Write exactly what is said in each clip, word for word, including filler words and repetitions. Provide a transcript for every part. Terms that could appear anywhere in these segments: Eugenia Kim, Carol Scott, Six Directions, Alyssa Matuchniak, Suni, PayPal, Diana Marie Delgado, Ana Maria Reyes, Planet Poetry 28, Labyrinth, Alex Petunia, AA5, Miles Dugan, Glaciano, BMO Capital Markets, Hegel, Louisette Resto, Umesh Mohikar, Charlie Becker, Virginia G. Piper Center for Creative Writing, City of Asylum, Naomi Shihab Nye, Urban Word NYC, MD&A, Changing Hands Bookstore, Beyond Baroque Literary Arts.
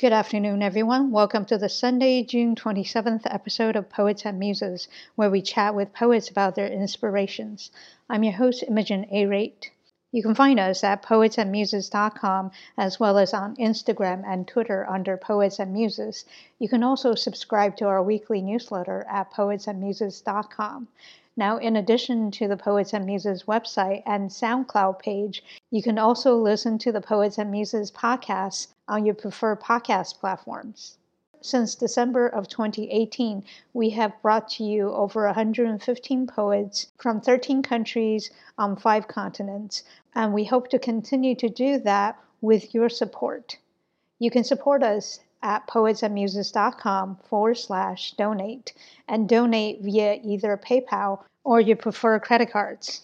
Good afternoon, everyone. Welcome to the Sunday, June twenty-seventh episode of Poets and Muses, where we chat with poets about their inspirations. I'm your host, Imogen Arate. You can find us at poets and muses dot com, as well as on Instagram and Twitter under Poets and Muses. You can also subscribe to our weekly newsletter at poets and muses dot com. Now, in addition to the Poets and Muses website and SoundCloud page, you can also listen to the Poets and Muses podcast on your preferred podcast platforms. Since December of twenty eighteen, we have brought to you over one hundred fifteen poets from thirteen countries on five continents, and we hope to continue to do that with your support. You can support us at poets and muses dot com forward slash donate, and donate via either PayPal or your preferred credit cards.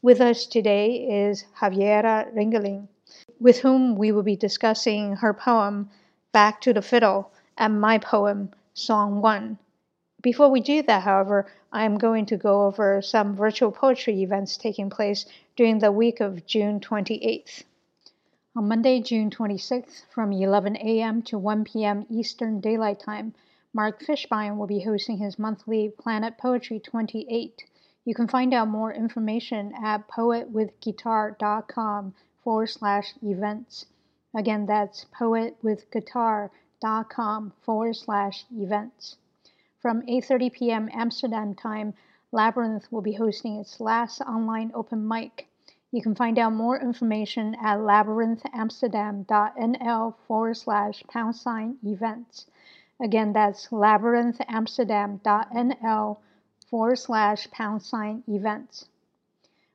With us today is Javiera Ringeling, with whom we will be discussing her poem, Back to the Fiddle, and my poem, Song One. Before we do that, however, I am going to go over some virtual poetry events taking place during the week of June twenty-eighth. On Monday, June twenty-sixth, from eleven a.m. to one p.m. Eastern Daylight Time, Mark Fishbein will be hosting his monthly Planet Poetry twenty-eight. You can find out more information at poet with guitar dot com forward slash events. Again, that's poet with guitar dot com forward slash events. From eight thirty p.m. Amsterdam time, Labyrinth will be hosting its last online open mic. You can find out more information at labyrinth amsterdam dot n l forward slash pound sign events. Again, that's labyrinth amsterdam dot n l forward slash pound sign events.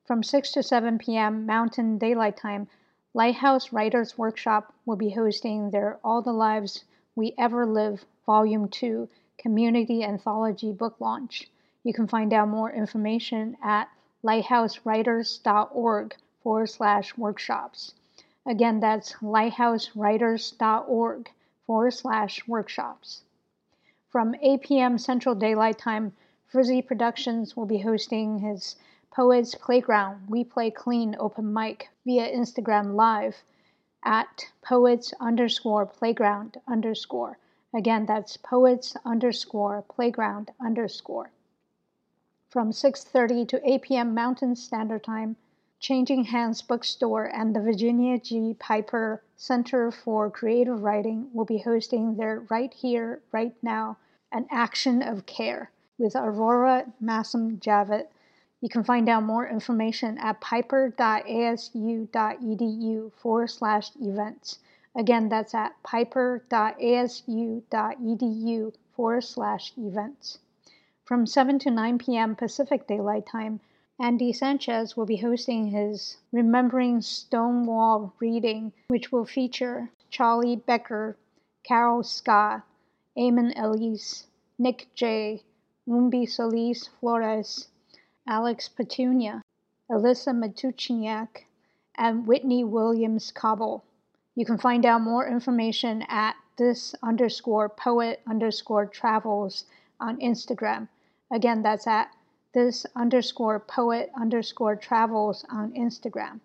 From six to seven p.m. Mountain Daylight Time, Lighthouse Writers Workshop will be hosting their All the Lives We Ever Live Volume two Community Anthology book launch. You can find out more information at lighthouse writers dot org forward slash workshops. Again, that's lighthouse writers dot org forward slash workshops. From eight p.m. Central Daylight Time, Frizzy Productions will be hosting his Poets Playground We Play Clean open mic via Instagram Live at poets underscore playground underscore. Again, that's poets underscore playground underscore. From six thirty to eight p.m. Mountain Standard Time, Changing Hands Bookstore and the Virginia G. Piper Center for Creative Writing will be hosting their Right Here, Right Now, An Action of Care with Aurora Massam Javitt. You can find out more information at piper dot a s u dot e d u forward slash events. Again, that's at piper dot a s u dot e d u forward slash events. From seven to nine p.m. Pacific Daylight Time, Andy Sanchez will be hosting his Remembering Stonewall reading, which will feature Charlie Becker, Carol Scott, Eamon Elise, Nick J., Mumbi Solis Flores, Alex Petunia, Alyssa Matuchniak, and Whitney Williams Cobble. You can find out more information at this underscore poet underscore travels on Instagram. Again, that's at this underscore poet underscore travels on Instagram.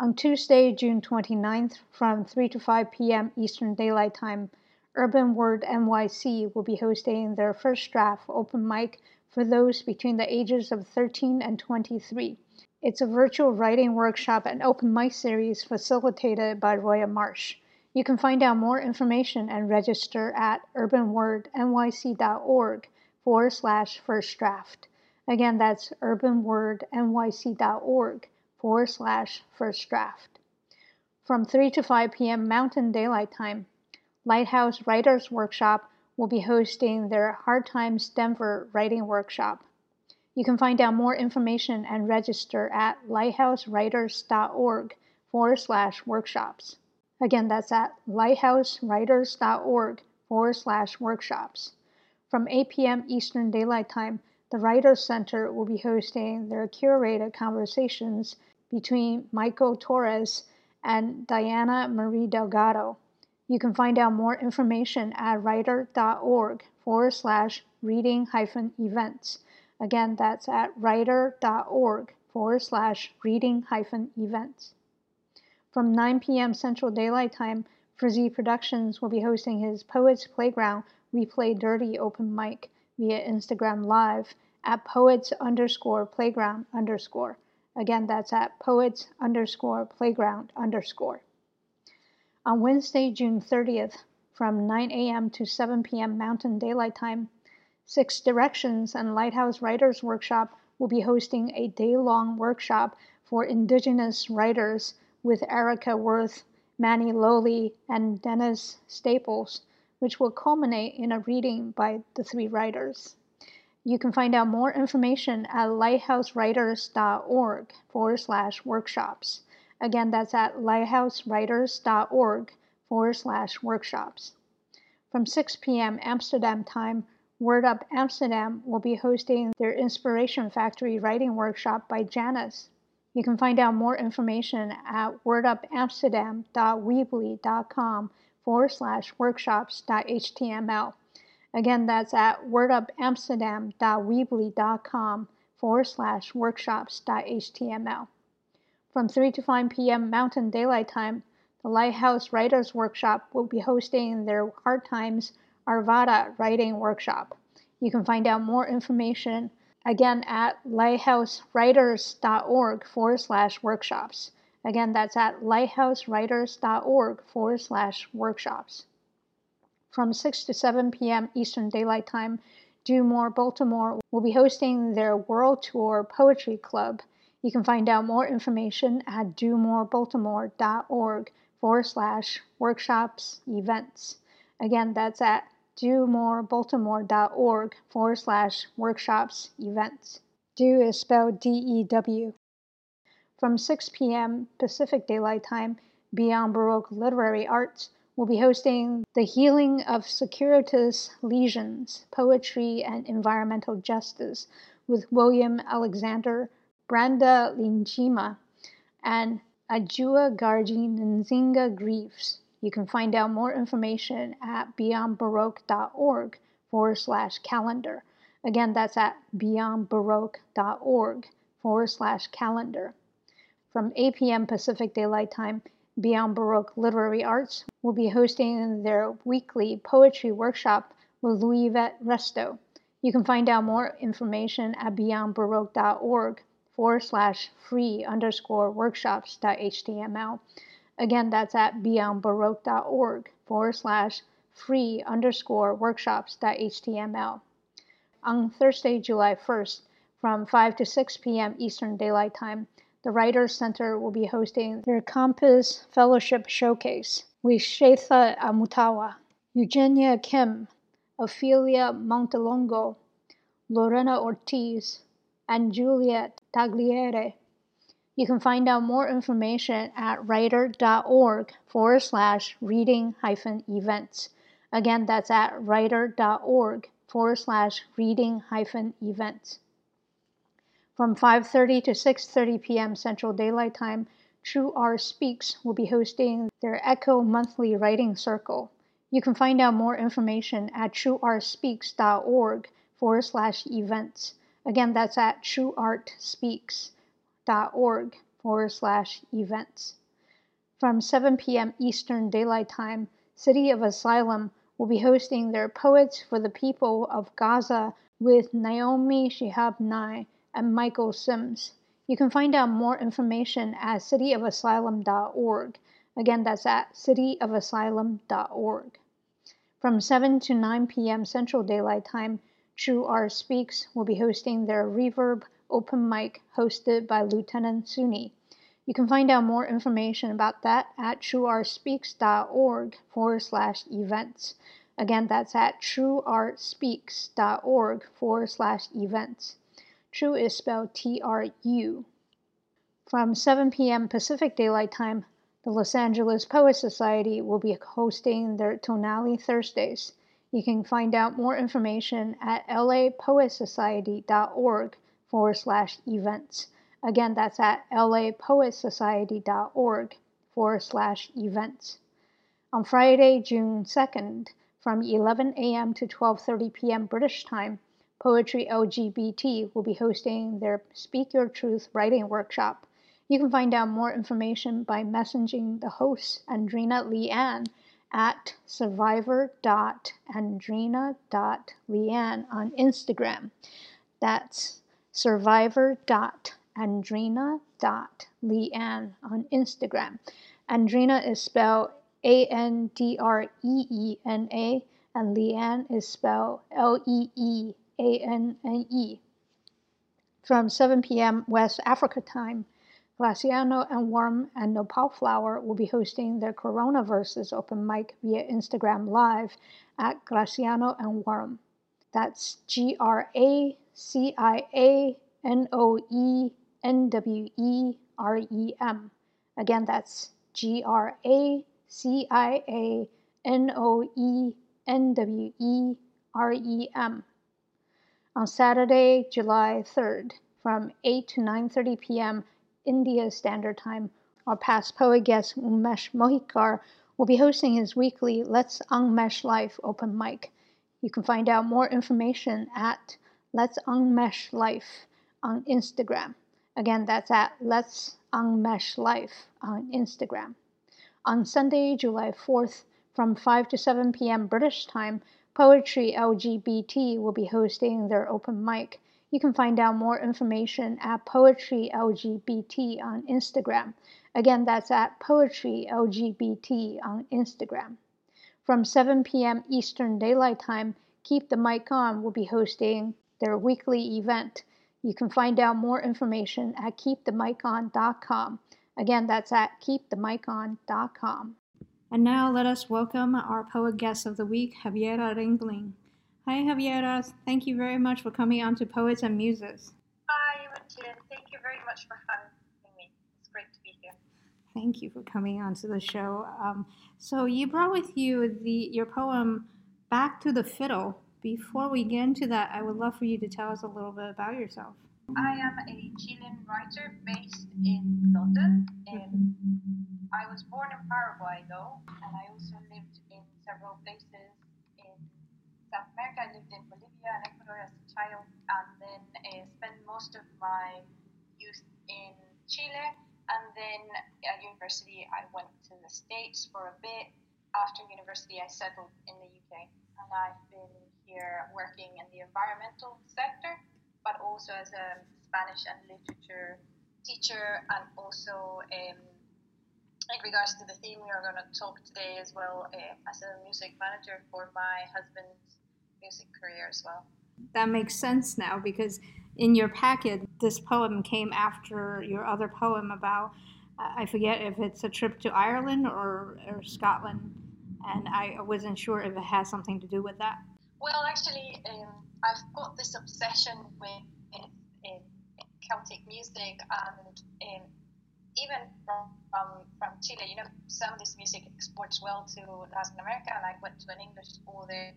On Tuesday, June twenty-ninth, from three to five p.m. Eastern Daylight Time, Urban Word N Y C will be hosting their first draft open mic for those between the ages of thirteen and twenty-three. It's a virtual writing workshop and open mic series facilitated by Roya Marsh. You can find out more information and register at urban word n y c dot org forward slash first draft. Again, that's urban word n y c dot org forward slash first draft. From three to five p.m. Mountain Daylight Time, Lighthouse Writers Workshop will be hosting their Hard Times Denver Writing Workshop. You can find out more information and register at lighthouse writers dot org forward slash workshops. Again, that's at lighthouse writers dot org forward slash workshops. From eight p.m. Eastern Daylight Time, the Writers Center will be hosting their curated conversations between Michael Torres and Diana Marie Delgado. You can find out more information at writer dot org forward slash reading hyphen events. Again, that's at writer dot org forward slash reading hyphen events. From nine p.m. Central Daylight Time, Frizzy Productions will be hosting his Poets Playground We Play Dirty open mic via Instagram Live at poets underscore playground underscore. Again, that's at poets underscore playground underscore. On Wednesday, June thirtieth, from nine a.m. to seven p.m. Mountain Daylight Time, Six Directions and Lighthouse Writers Workshop will be hosting a day-long workshop for Indigenous writers with Erica Worth, Manny Lowley, and Dennis Staples, which will culminate in a reading by the three writers. You can find out more information at lighthousewriters.org forward slash workshops. Again, that's at lighthousewriters.org forward slash workshops. From six p.m. Amsterdam time, Word Up Amsterdam will be hosting their Inspiration Factory Writing Workshop by Janice. You can find out more information at wordupamsterdam.weebly.com forward slash workshops.html. Again, that's at wordupamsterdam.weebly.com forward slash workshops.html. From three to five p.m. Mountain Daylight Time, the Lighthouse Writers Workshop will be hosting their Hard Times Arvada Writing Workshop. You can find out more information again at lighthousewriters.org forward slash workshops. Again, that's at lighthousewriters.org forward slash workshops. From six to seven p.m. Eastern Daylight Time, DoMore Baltimore will be hosting their World Tour Poetry Club. You can find out more information at domorebaltimore.org forward slash workshops events. Again, that's at domorebaltimore.org forward slash workshops events. Do is spelled D E W. From six p.m. Pacific Daylight Time, Beyond Baroque Literary Arts will be hosting The Healing of Circuitous Lesions, Poetry and Environmental Justice with William Alexander, Brenda Linjima, and Ajua Garji Nzinga Greaves. You can find out more information at beyond baroque dot org forward slash calendar. Again, that's at beyond baroque dot org forward slash calendar. From eight p.m. Pacific Daylight Time, Beyond Baroque Literary Arts will be hosting their weekly poetry workshop with Louisette Resto. You can find out more information at beyond baroque dot org forward slash free underscore workshops.html. Again, that's at beyond baroque dot org forward slash free underscore workshops.html. On Thursday, July first, from five to six p.m. Eastern Daylight Time, the Writers Center will be hosting their Compass Fellowship Showcase with Shetha Amutawa, Eugenia Kim, Ophelia Montelongo, Lorena Ortiz, and Julia Tagliere. You can find out more information at writer.org forward slash reading hyphen events. Again, that's at writer.org forward slash reading hyphen events. From five thirty to six thirty p.m. Central Daylight Time, True Art Speaks will be hosting their Echo Monthly Writing Circle. You can find out more information at true art speaks dot org forward slash events. Again, that's at true art speaks dot org forward slash events. From seven p.m. Eastern Daylight Time, City of Asylum will be hosting their Poets for the People of Gaza with Naomi Shihab Nye and Michael Sims. You can find out more information at city of asylum dot org. Again, that's at city of asylum dot org. From seven to nine p.m. Central Daylight Time, True Art Speaks will be hosting their Reverb Open Mic hosted by Lieutenant Suni. You can find out more information about that at true art speaks dot org forward slash events. Again, that's at true art speaks dot org forward slash events. True is spelled T R U. From seven p.m. Pacific Daylight Time, the Los Angeles Poets Society will be hosting their Tonali Thursdays. You can find out more information at lapoetsociety.org forward slash events. Again, that's at lapoetsociety.org forward slash events. On Friday, June second, from eleven a.m. to twelve thirty p.m. British time, Poetry L G B T will be hosting their Speak Your Truth Writing Workshop. You can find out more information by messaging the host, Andrina Leanne, at survivor dot andrina dot leanne on Instagram. That's survivor dot andrina dot leanne on Instagram. Andrina is spelled A N D R E E N A, and Leanne is spelled L E E A N N E. From seven p.m. West Africa time, Glaciano and Worm and Nopal Flower will be hosting their Corona Verses open mic via Instagram Live at Glaciano and Worm. That's G R A C I A N O E N W E R E M. Again, that's G R A C I A N O E N W E R E M. On Saturday, July third, from eight to nine thirty p.m. India Standard Time, our past poet guest Umesh Mohikar will be hosting his weekly Let's Unmesh Life open mic. You can find out more information at Let's Unmesh Life on Instagram. Again, that's at Let's Unmesh Life on Instagram. On Sunday, July fourth, from five to seven p.m. British time, Poetry L G B T will be hosting their open mic. You can find out more information at Poetry L G B T on Instagram. Again, that's at Poetry L G B T on Instagram. From seven p.m. Eastern Daylight Time, Keep the Mic On will be hosting their weekly event. You can find out more information at keep the mic on dot com. Again, that's at keep the mic on dot com. And now let us welcome our poet guest of the week, Javiera Ringeling. Hi, Javiera. Thank you very much for coming on to Poets and Muses. Hi, Imogen. Thank you very much for having me. It's great to be here. Thank you for coming on to the show. Um, so you brought with you the your poem, Back to the Fiddle. Before we get into that, I would love for you to tell us a little bit about yourself. I am a Chilean writer based in London. And I was born in Paraguay, though, and I also lived in several places in South America. I lived in Bolivia and Ecuador as a child, and then uh, spent most of my youth in Chile. And then at university, I went to the States for a bit. After university, I settled in the U K, and I've been here working in the environmental sector, but also as a Spanish and literature teacher, and also um, in regards to the theme we are going to talk today as well, uh, as a music manager for my husband's music career as well. That makes sense now, because in your packet, this poem came after your other poem about, uh, I forget if it's a trip to Ireland or, or Scotland, and I wasn't sure if it has something to do with that. Well, actually, um, I've got this obsession with uh, uh, Celtic music, and um, even from, from from Chile, you know, some of this music exports well to Latin America, and I went to an English school there,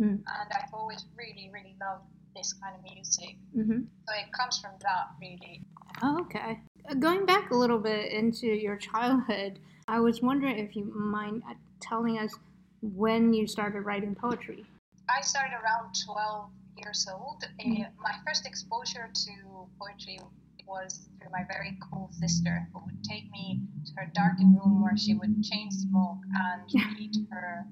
mm. and I've always really, really loved this kind of music. Mm-hmm. So it comes from that, really. Oh, okay. Going back a little bit into your childhood, I was wondering if you mind telling us when you started writing poetry. I started around twelve years old. Uh, my first exposure to poetry was through my very cool sister, who would take me to her darkened room where she would chain smoke and read her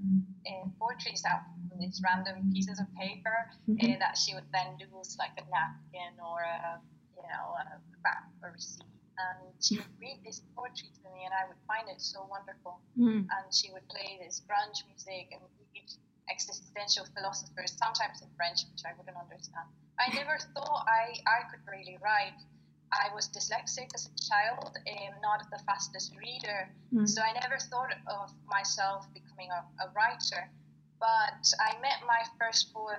uh, poetry out from these random pieces of paper uh, that she would then do with like a napkin or a, you know, a wrap or receipt. And she would read this poetry to me, and I would find it so wonderful. Mm. And she would play this grunge music and read existential philosophers, sometimes in French, which I wouldn't understand. I never thought I, I could really write. I was dyslexic as a child, um, not the fastest reader, mm. so I never thought of myself becoming a, a writer. But I met my first poem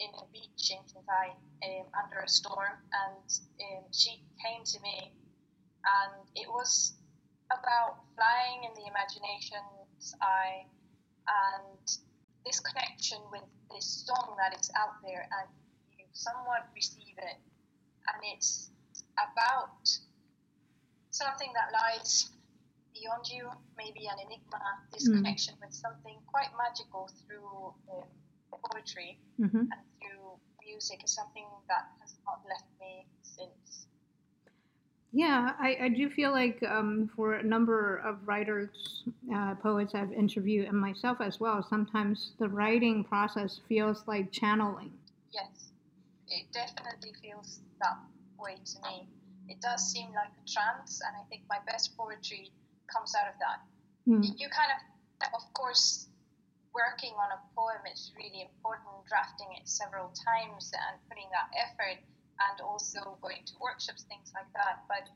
in a beach in Kintai, um, under a storm, and um, she came to me, and it was about flying in the imagination's eye, and this connection with this song that is out there, and you somewhat receive it, and it's about something that lies beyond you, maybe an enigma, this mm. connection with something quite magical through um, poetry mm-hmm. and through music is something that has not left me since. Yeah, I, I do feel like um, for a number of writers, uh, poets I've interviewed, and myself as well, sometimes the writing process feels like channeling. Yes, it definitely feels that way to me. It does seem like a trance, and I think my best poetry comes out of that. Mm. You kind of, of course, working on a poem is really important, drafting it several times and putting that effort, and also going to workshops, things like that. But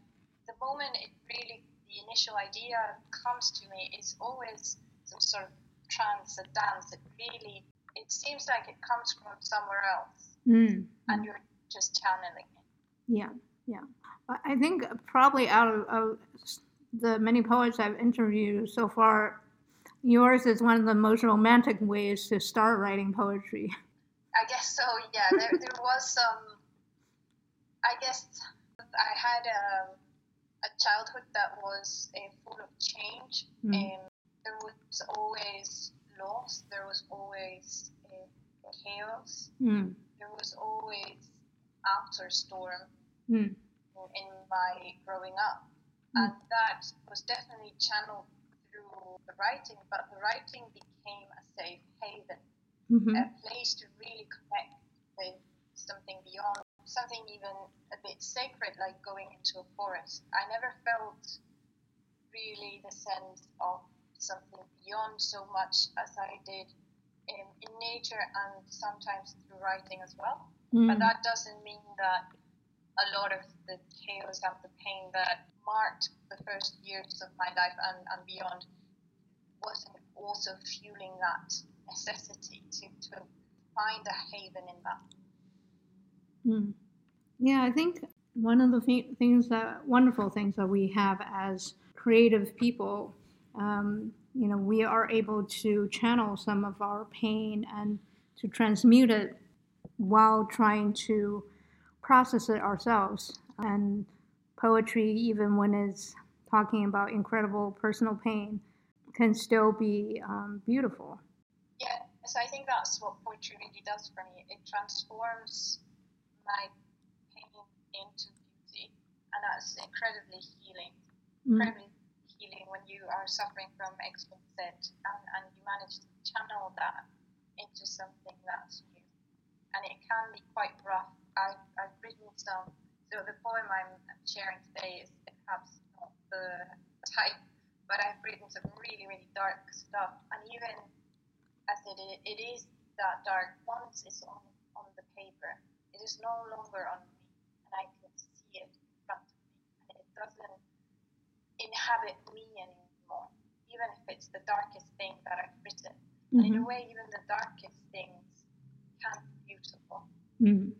the moment it really, the initial idea comes to me, is always some sort of trance, a dance. It really, it seems like it comes from somewhere else, mm. and you're just channeling it. Yeah, yeah. I think probably out of, of the many poets I've interviewed so far, yours is one of the most romantic ways to start writing poetry. I guess so, yeah. There, there was some... I guess I had a, a childhood that was uh, full of change. Mm. Um, there was always loss. There was always uh, chaos. Mm. There was always outer storm mm. in my growing up. Mm. And that was definitely channeled through the writing, but the writing became a safe haven, mm-hmm. a place to really connect with something beyond. Something even a bit sacred, like going into a forest. I never felt really the sense of something beyond so much as I did in, in nature, and sometimes through writing as well. Mm. But that doesn't mean that a lot of the chaos and the pain that marked the first years of my life and, and beyond wasn't also fueling that necessity to, to find a haven in that. Mm. Yeah, I think one of the th- things that wonderful things that we have as creative people, um, you know, we are able to channel some of our pain and to transmute it while trying to process it ourselves. And poetry, even when it's talking about incredible personal pain, can still be um, beautiful. Yeah, so I think that's what poetry really does for me. It transforms my pain into beauty, and that's incredibly healing. Incredibly mm. healing when you are suffering from X, Y, Z, and, and you manage to channel that into something that's new. And it can be quite rough. I, I've written some, so the poem I'm sharing today is perhaps not the type, but I've written some really, really dark stuff. And even as it, it is that dark, once it's on, on the paper, it is no longer on me, and I can see it in front of me, and it doesn't inhabit me anymore, even if it's the darkest thing that I've written. Mm-hmm. And in a way, even the darkest things can be beautiful. Mm-hmm.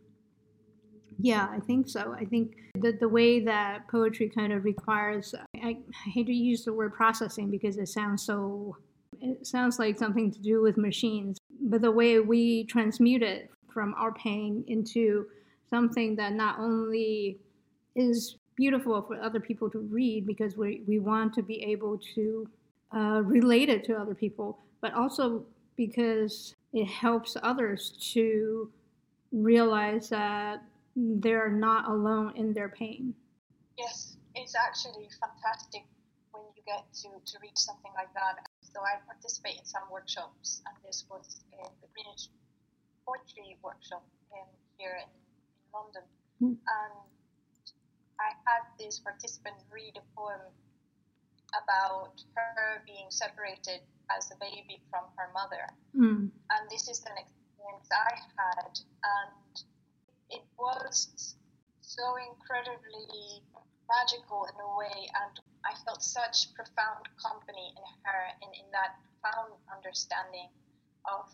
Yeah, I think so. I think that the way that poetry kind of requires, I, I hate to use the word processing because it sounds so, it sounds like something to do with machines, but the way we transmute it from our pain into something that not only is beautiful for other people to read because we, we want to be able to uh, relate it to other people, but also because it helps others to realize that they're not alone in their pain. Yes, it's actually fantastic when you get to, to read something like that. So I participate in some workshops, and this was uh, the British poetry workshop um, here in, in London, mm. and I had this participant read a poem about her being separated as a baby from her mother, mm. and this is an experience I had, and it was so incredibly magical in a way, and I felt such profound company in her, in, in that profound understanding of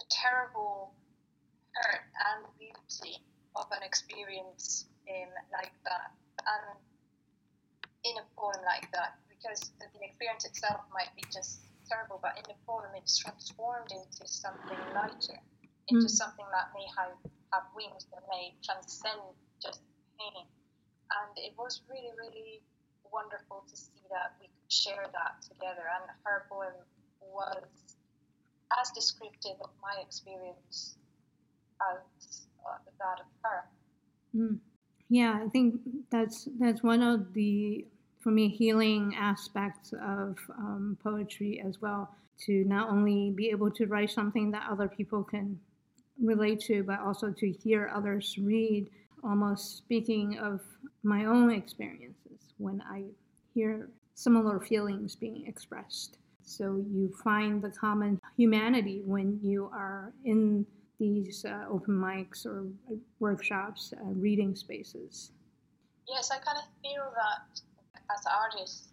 the terrible hurt and beauty of an experience um, like that, and in a poem like that, because the experience itself might be just terrible, but in the poem it's transformed into something lighter, into mm. something that may have, have wings, that may transcend just pain. And it was really, really wonderful to see that we could share that together, and her poem was as descriptive of my experience as uh, that of her. Mm. yeah, I think that's that's one of the, for me, healing aspects of um, poetry as well, to not only be able to write something that other people can relate to, but also to hear others read, almost speaking of my own experiences when I hear similar feelings being expressed. So you find the common humanity when you are in these uh, open mics or uh, workshops, uh, reading spaces. Yes, I kind of feel that as artists,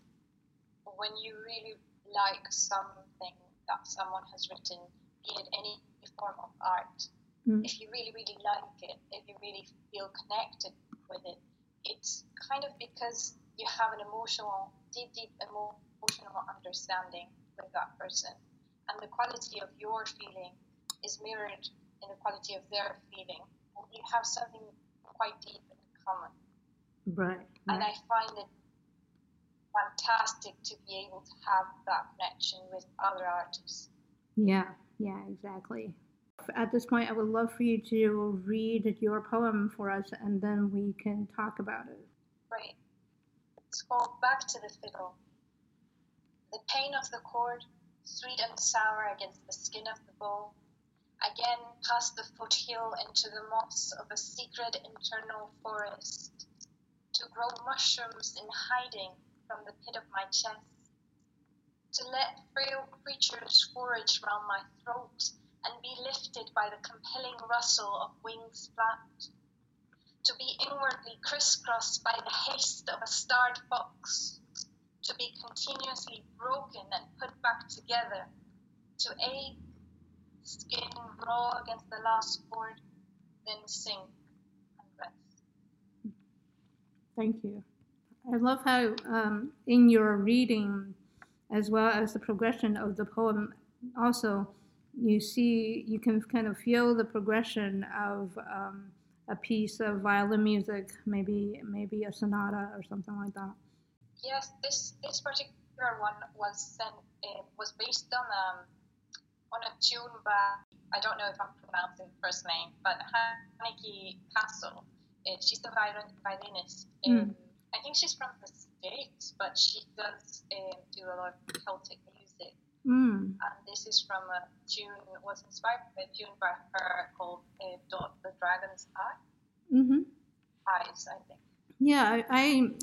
when you really like something that someone has written, be it any form of art, mm. if you really, really like it, if you really feel connected with it, it's kind of because you have an emotional, deep, deep emotional understanding with that person. And the quality of your feeling is mirrored in the quality of their feeling. And you have something quite deep in common. Right, right. And I find it fantastic to be able to have that connection with other artists. Yeah, yeah, exactly. At this point, I would love for you to read your poem for us, and then we can talk about it. Right. It's called Back to the Fiddle. The pain of the chord, sweet and sour against the skin of the bow, again past the foothill into the moss of a secret internal forest, to grow mushrooms in hiding from the pit of my chest, to let frail creatures forage round my throat and be lifted by the compelling rustle of wings flapped, to be inwardly crisscrossed by the haste of a starred fox, to be continuously broken and put back together, to ache, skin raw against the last chord, then sink and rest. Thank you. I love how um, in your reading, as well as the progression of the poem, also you see, you can kind of feel the progression of um, a piece of violin music, maybe maybe a sonata or something like that. Yes, this this particular one was sent, uh, was based on um, on a tune by, I don't know if I'm pronouncing the first name, but Hanneke Castle. Uh, she's a violinist. Um, mm. I think she's from the States, but she does um, do a lot of Celtic music. Mm. And this is from a tune, was inspired by a tune by her called uh, The Dragon's Eye. Mm-hmm. Eyes, I think. Yeah, I,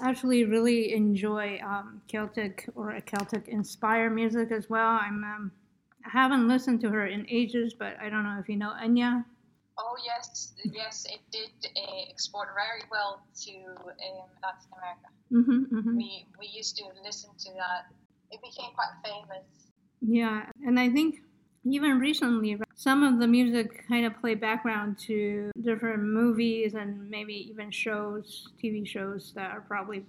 I actually really enjoy um, Celtic or Celtic-inspired music as well. I'm um, I haven't listened to her in ages, but I don't know if you know Enya. Oh, yes. Yes, it did uh, export very well to um, Latin America. Mm-hmm, mm-hmm. We we used to listen to that. It became quite famous. Yeah, and I think even recently, some of the music kind of play background to different movies and maybe even shows, T V shows that are probably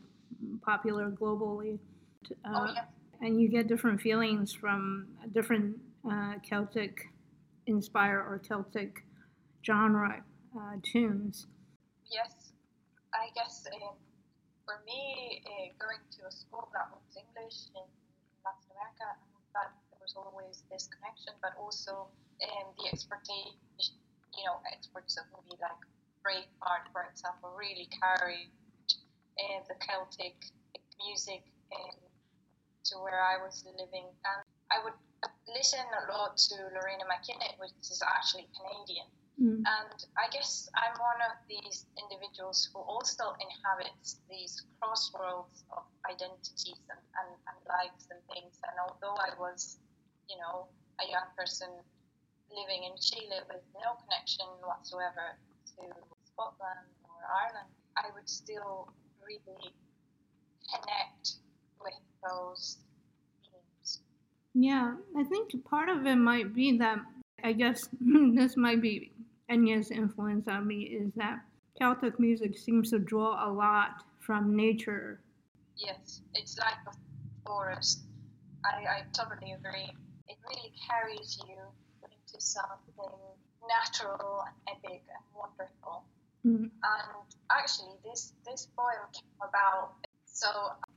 popular globally. Uh, oh, yeah. And you get different feelings from different uh, Celtic-inspired or Celtic genre uh, tunes. Yes, I guess um, for me, uh, going to a school that was English in Latin America, that there was always this connection, but also um, the exportation, you know, exports of movie like Braveheart, for example, really carried uh, the Celtic music um, to where I was living. And I would listen a lot to Lorena McKinnon, which is actually Canadian. Mm. And I guess I'm one of these individuals who also inhabits these crossroads of identities and, and, and likes and things. And although I was, you know, a young person living in Chile with no connection whatsoever to Scotland or Ireland, I would still really connect with those themes. Yeah, I think part of it might be that, I guess this might be Enya's influence on me, is that Celtic music seems to draw a lot from nature. Yes, it's like a forest. I, I totally agree. It really carries you into something natural and epic and wonderful. Mm-hmm. And actually, this, this poem came about. So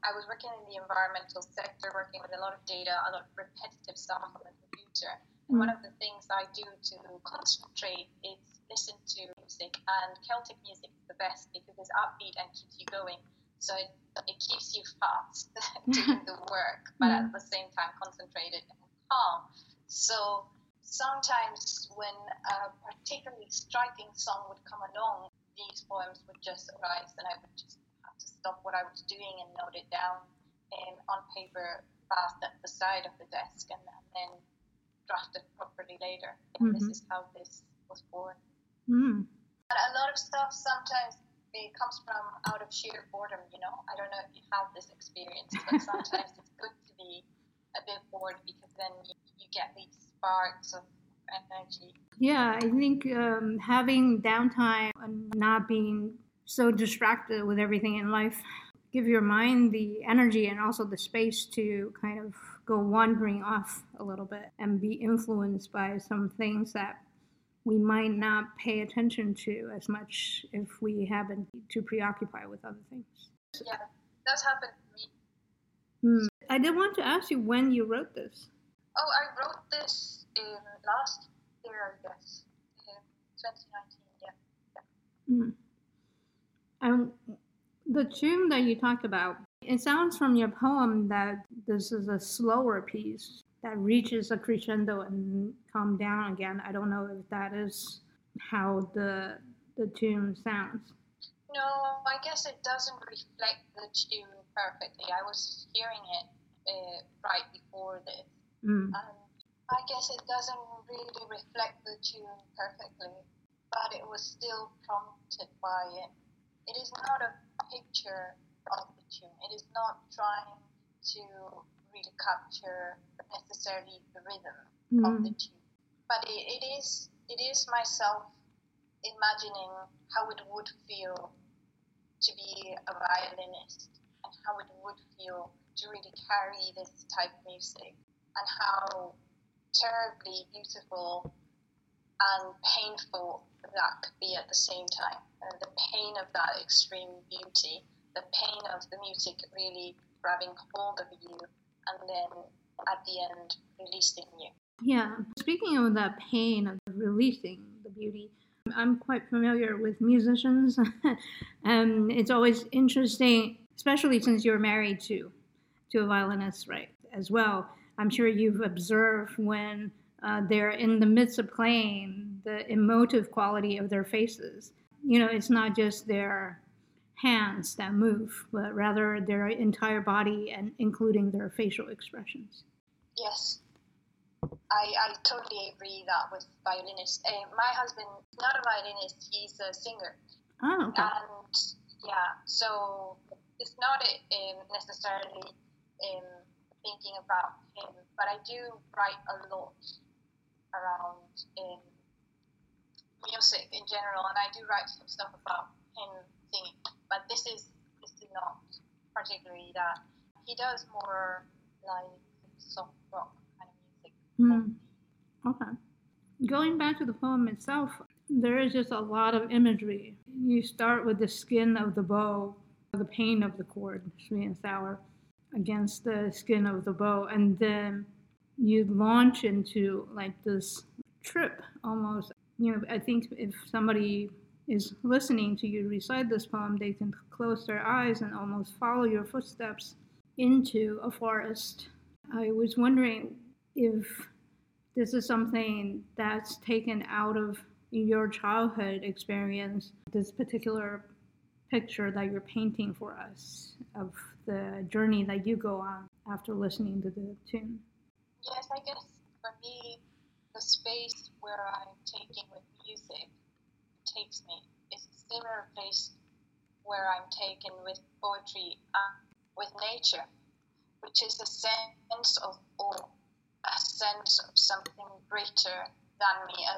I was working in the environmental sector, working with a lot of data, a lot of repetitive stuff on the computer. And one of the things I do to concentrate is listen to music, and Celtic music is the best because it's upbeat and keeps you going. So it, it keeps you fast doing the work, but mm. at the same time concentrated and calm. So sometimes when a particularly striking song would come along, these poems would just arise, and I would just have to stop what I was doing and note it down and on paper fast at the side of the desk, and, and then draft it properly later. And mm-hmm. this is how this was born. Mm. But a lot of stuff sometimes it comes from out of sheer boredom, you know. I don't know if you have this experience, but sometimes it's good to be a bit bored because then you, you get these sparks of energy. Yeah, I think um, having downtime and not being so distracted with everything in life give your mind the energy and also the space to kind of go wandering off a little bit and be influenced by some things that we might not pay attention to as much if we have been too preoccupied with other things. Yeah, that's happened to me. Mm. I did want to ask you when you wrote this. Oh, I wrote this in last year, I guess, in twenty nineteen, yeah. yeah. Mm. And the tune that you talked about, it sounds from your poem that this is a slower piece that reaches a crescendo and calm down again. I don't know if that is how the the tune sounds. No, I guess it doesn't reflect the tune perfectly. I was hearing it uh, right before this. Mm. Um, I guess it doesn't really reflect the tune perfectly, but it was still prompted by it. It is not a picture of the tune. It is not trying to really capture necessarily the rhythm mm. of the tune, but it, it is it is myself imagining how it would feel to be a violinist and how it would feel to really carry this type of music, and how terribly beautiful and painful that could be at the same time. Uh, the pain of that extreme beauty, the pain of the music really grabbing hold of you, and then at the end, releasing you. Yeah. Speaking of that pain of releasing the beauty, I'm quite familiar with musicians. And it's always interesting, especially since you're married to, to a violinist, right, as well. I'm sure you've observed when uh, they're in the midst of playing, the emotive quality of their faces. You know, it's not just their hands that move, but rather their entire body, and including their facial expressions. Yes, I, I totally agree that with violinists. Uh, my husband is not a violinist, he's a singer. Oh, okay. And yeah, so it's not um, necessarily um, thinking about him, but I do write a lot around um, music in general, and I do write some stuff about him singing. But this is this is not particularly that. He does more like soft rock kind of music. Mm. Okay. Going back to the poem itself, there is just a lot of imagery. You start with the skin of the bow, the pain of the cord, sweet and sour, against the skin of the bow, and then you launch into like this trip almost. You know, I think if somebody is listening to you recite this poem, they can close their eyes and almost follow your footsteps into a forest. I was wondering if this is something that's taken out of your childhood experience, this particular picture that you're painting for us of the journey that you go on after listening to the tune. Yes, I guess for me, the space where I'm taking with music takes me. It's a similar place where I'm taken with poetry, uh, with nature, which is a sense of awe, a sense of something greater than me, a,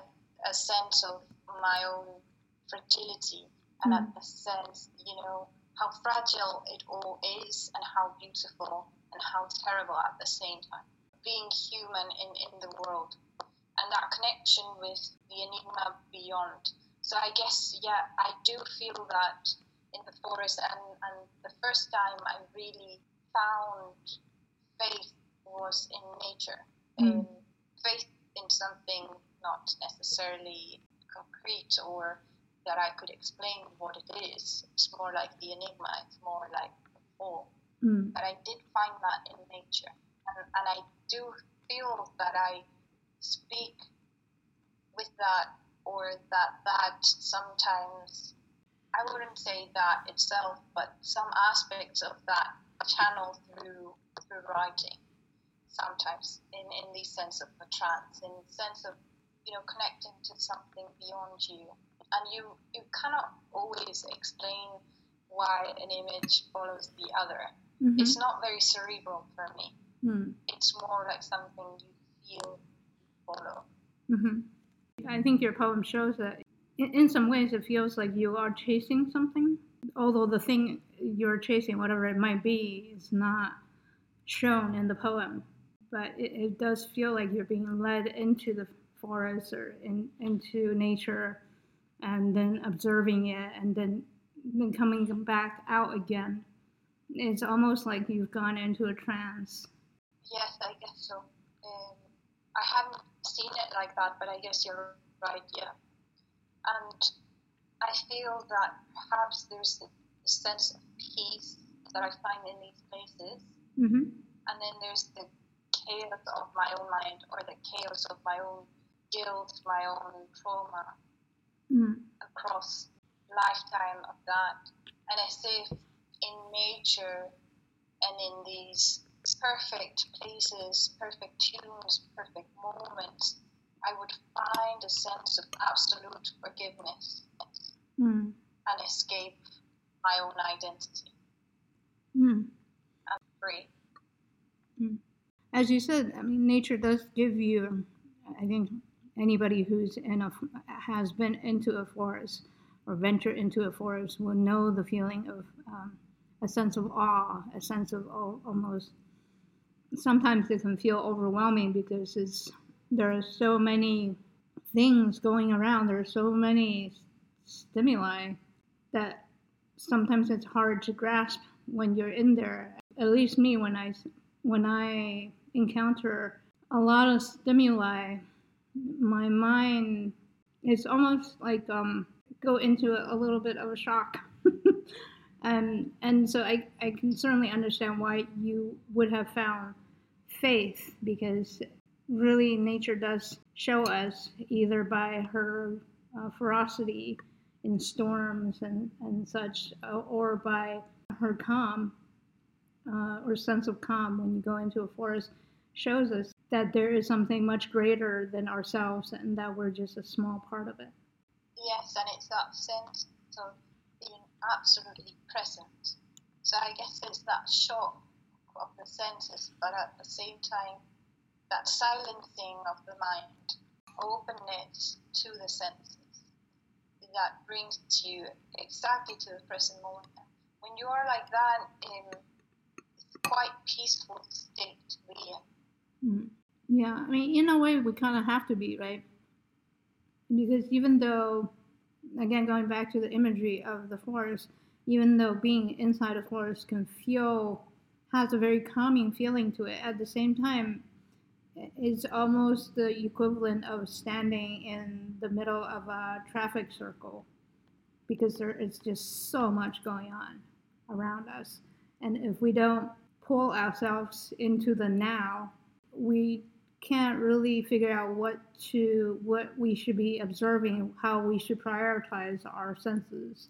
a sense of my own fragility, and mm. a, a sense, you know, how fragile it all is, and how beautiful and how terrible at the same time. Being human in, in the world, and that connection with the enigma beyond. So I guess, yeah, I do feel that in the forest, and, and the first time I really found faith was in nature. Mm. Um, faith in something not necessarily concrete or that I could explain what it is. It's more like the enigma. It's more like the form. Mm. But I did find that in nature. And, and I do feel that I speak with that, or that that sometimes, I wouldn't say that itself, but some aspects of that channel through through writing sometimes in, in the sense of the trance, in the sense of, you know, connecting to something beyond you. And you, you cannot always explain why an image follows the other. Mm-hmm. It's not very cerebral for me. Mm. It's more like something you feel, follow. Mm-hmm. I think your poem shows that in, in some ways it feels like you are chasing something, although the thing you're chasing, whatever it might be, is not shown in the poem. But it, it does feel like you're being led into the forest or in, into nature, and then observing it, and then, then coming back out again. It's almost like you've gone into a trance. Yes, I guess so. Um, I haven't seen it like that, but I guess you're right, yeah. And I feel that perhaps there's a sense of peace that I find in these places, mm-hmm. and then there's the chaos of my own mind, or the chaos of my own guilt, my own trauma, mm. across lifetime of that. And I say in nature and in these perfect places, perfect tunes, perfect moments, I would find a sense of absolute forgiveness mm. and escape my own identity. Mm. I'm free. Mm. As you said, I mean, nature does give you, I think anybody who's in a, has been into a forest or venture into a forest will know the feeling of um, a sense of awe, a sense of oh, almost, sometimes it can feel overwhelming because it's, there are so many things going around. There are so many stimuli that sometimes it's hard to grasp when you're in there. At least me, when I, when I encounter a lot of stimuli, my mind is almost like um, go into a, a little bit of a shock. um, and so I, I can certainly understand why you would have found faith, because really nature does show us, either by her uh, ferocity in storms and, and such, uh, or by her calm uh, or sense of calm when you go into a forest, shows us that there is something much greater than ourselves and that we're just a small part of it. Yes, and it's that sense of being absolutely present. So I guess it's that shock of the senses, but at the same time, that silencing of the mind, openness to the senses, that brings you exactly to the present moment. When you are like that, in it's quite peaceful state to be in. Yeah, I mean, in a way, we kind of have to be, right? Because even though, again, going back to the imagery of the forest, even though being inside a forest can feel, has a very calming feeling to it, at the same time, it's almost the equivalent of standing in the middle of a traffic circle, because there is just so much going on around us. And if we don't pull ourselves into the now, we can't really figure out what to, what we should be observing, how we should prioritize our senses.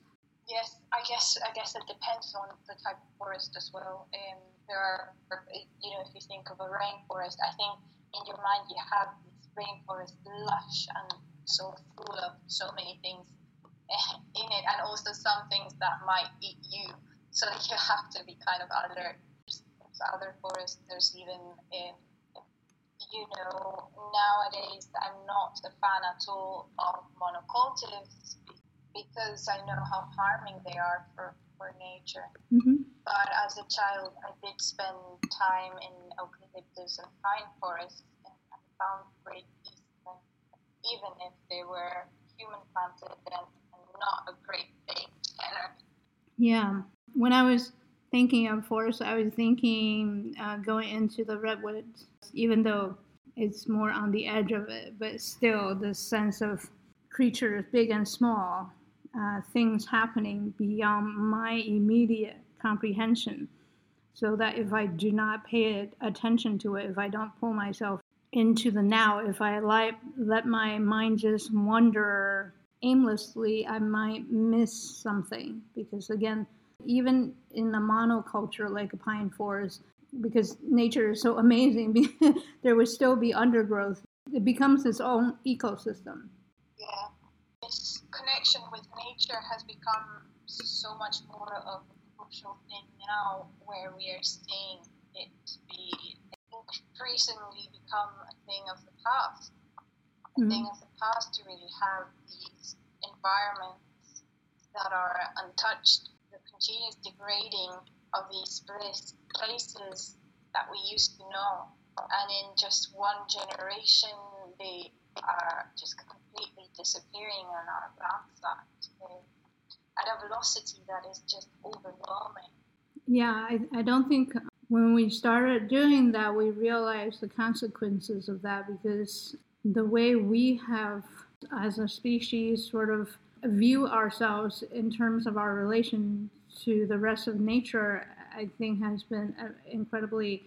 Yes, I guess I guess it depends on the type of forest as well. Um, there are, you know, if you think of a rainforest, I think in your mind you have this rainforest lush and so full of so many things in it, and also some things that might eat you. So you have to be kind of alert. There's other forests. There's even, um, you know, nowadays I'm not a fan at all of monocultures, because I know how harming they are for, for nature. Mm-hmm. But as a child, I did spend time in eucalyptus and pine forests, and I found great peace, and even if they were human planted and, and not a great thing. Yeah. When I was thinking of forests, I was thinking uh, going into the redwoods, even though it's more on the edge of it, but still the sense of creatures big and small, uh, things happening beyond my immediate comprehension, so that if I do not pay attention to it, if I don't pull myself into the now, if I li- let my mind just wander aimlessly, I might miss something. Because again, even in a monoculture like a pine forest, because nature is so amazing, there would still be undergrowth. It becomes its own ecosystem. Yeah. This connection with nature has become so much more of a crucial thing now, where we are seeing it be increasingly become a thing of the past. A mm-hmm. thing of the past to really have these environments that are untouched, the continuous degrading of these places that we used to know. And in just one generation, they are just completely disappearing on our landscape today at a velocity that is just overwhelming. Yeah, I, I don't think when we started doing that, we realized the consequences of that, because the way we have, as a species, sort of view ourselves in terms of our relation to the rest of nature, I think has been an incredibly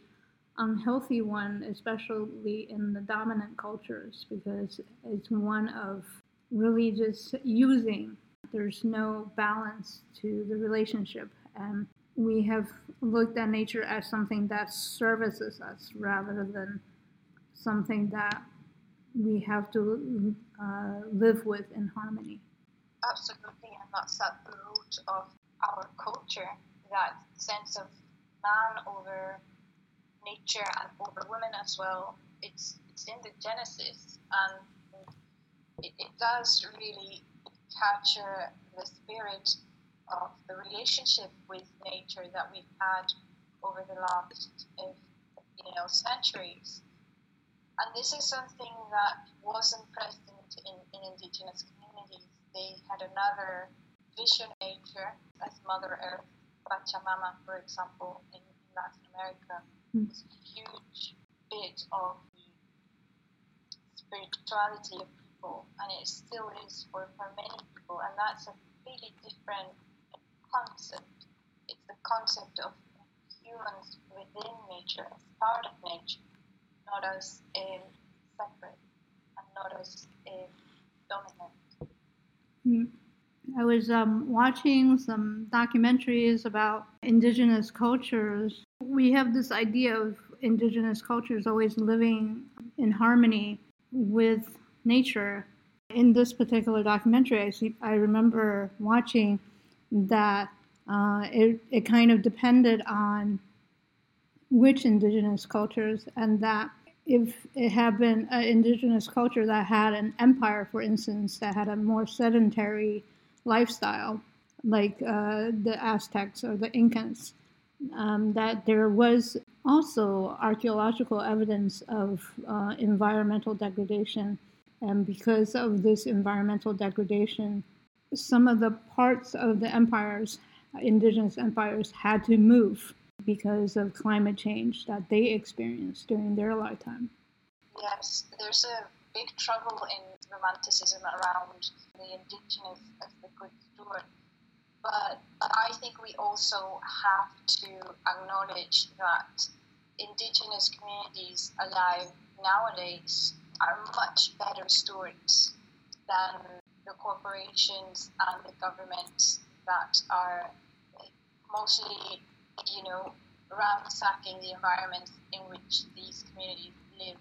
unhealthy one, especially in the dominant cultures, because it's one of really just using. There's no balance to the relationship. And we have looked at nature as something that services us rather than something that we have to uh, live with in harmony. Absolutely, and that's at the root of our culture, that sense of man over nature and over women as well. It's it's in the Genesis, and it, it does really capture the spirit of the relationship with nature that we've had over the last, you know, centuries. And this is something that wasn't present in, in indigenous communities. They had another vision of nature as Mother Earth, Pachamama, for example, in Latin America. Mm. It's a huge bit of the spirituality of people, and it still is for, for many people, and that's a really different concept. It's the concept of humans within nature, as part of nature, not as um, separate, and not as um, dominant. Mm. I was um, watching some documentaries about indigenous cultures. We have this idea of indigenous cultures always living in harmony with nature. In this particular documentary, I see, I remember watching that uh, it, it kind of depended on which indigenous cultures, and that if it had been an indigenous culture that had an empire, for instance, that had a more sedentary lifestyle, like uh, the Aztecs or the Incans, um, that there was also archaeological evidence of uh, environmental degradation. And because of this environmental degradation, some of the parts of the empires, indigenous empires, had to move because of climate change that they experienced during their lifetime. Yes, there's a big trouble in romanticism around the indigenous as the good steward. But I think we also have to acknowledge that indigenous communities alive nowadays are much better stewards than the corporations and the governments that are mostly, you know, ransacking the environments in which these communities live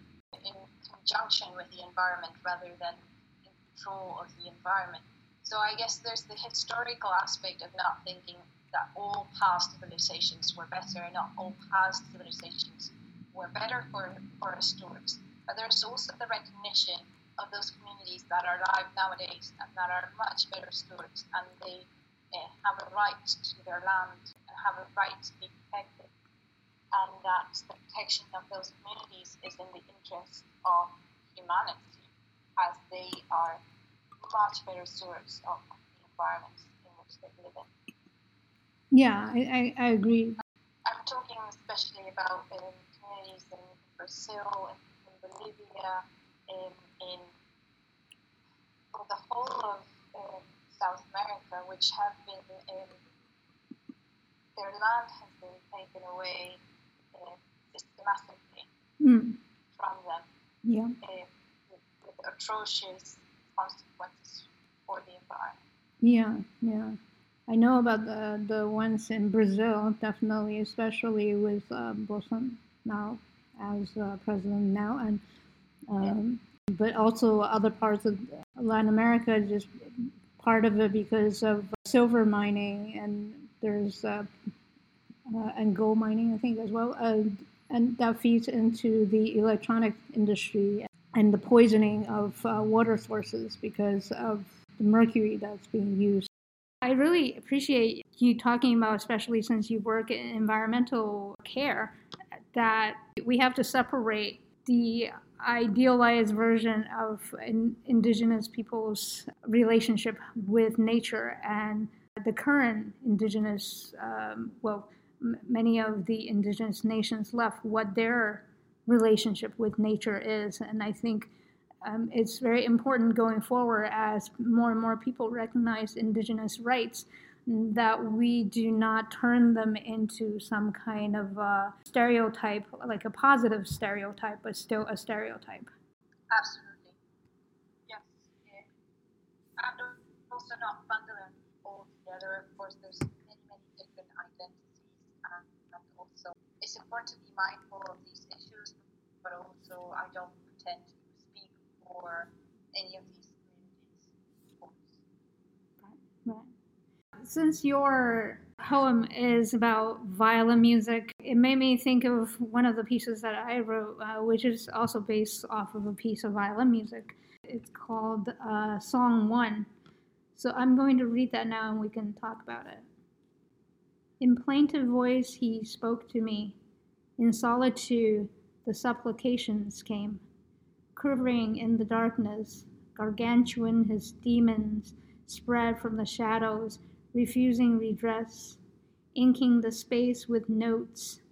in conjunction with the environment rather than in control of the environment. So I guess there's the historical aspect of not thinking that all past civilizations were better and not all past civilizations were better for, for us stewards. But there's also the recognition of those communities that are alive nowadays and that are much better stewards, and they uh, have a right to their land, have a right to be protected, and that the protection of those communities is in the interest of humanity, as they are much better stewards of the environments in which they live in. Yeah, I, I, I agree. I'm talking especially about um, communities in Brazil, in Bolivia, in, in the whole of uh, South America, which have been, um, their land has been taken away uh, systematically mm. from them, yeah. uh, with, with atrocious consequences for the environment. Yeah, yeah. I know about the, the ones in Brazil, definitely, especially with uh, Bolsonaro as uh, president now, and um, yeah. but also other parts of Latin America, just part of it because of silver mining, and there's uh, uh, and gold mining, I think, as well, uh, and that feeds into the electronic industry and the poisoning of uh, water sources because of the mercury that's being used. I really appreciate you talking about, especially since you work in environmental care, that we have to separate the idealized version of in indigenous people's relationship with nature and the current indigenous, um, well, m- many of the indigenous nations left, what their relationship with nature is. And I think Um, it's very important going forward, as more and more people recognize indigenous rights, that we do not turn them into some kind of a stereotype, like a positive stereotype, but still a stereotype. Absolutely. Yes. Yeah. And also not bundle them all together. Of course, there's many, many different identities, and, and also it's important to be mindful of these issues, but also I don't pretend to or any of these communities. Right. Right. Since your poem is about violin music, it made me think of one of the pieces that I wrote, uh, which is also based off of a piece of violin music. It's called uh, Song One. So I'm going to read that now, and we can talk about it. In plaintive voice he spoke to me. In solitude the supplications came. Quivering in the darkness, gargantuan his demons spread from the shadows, refusing redress, inking the space with notes,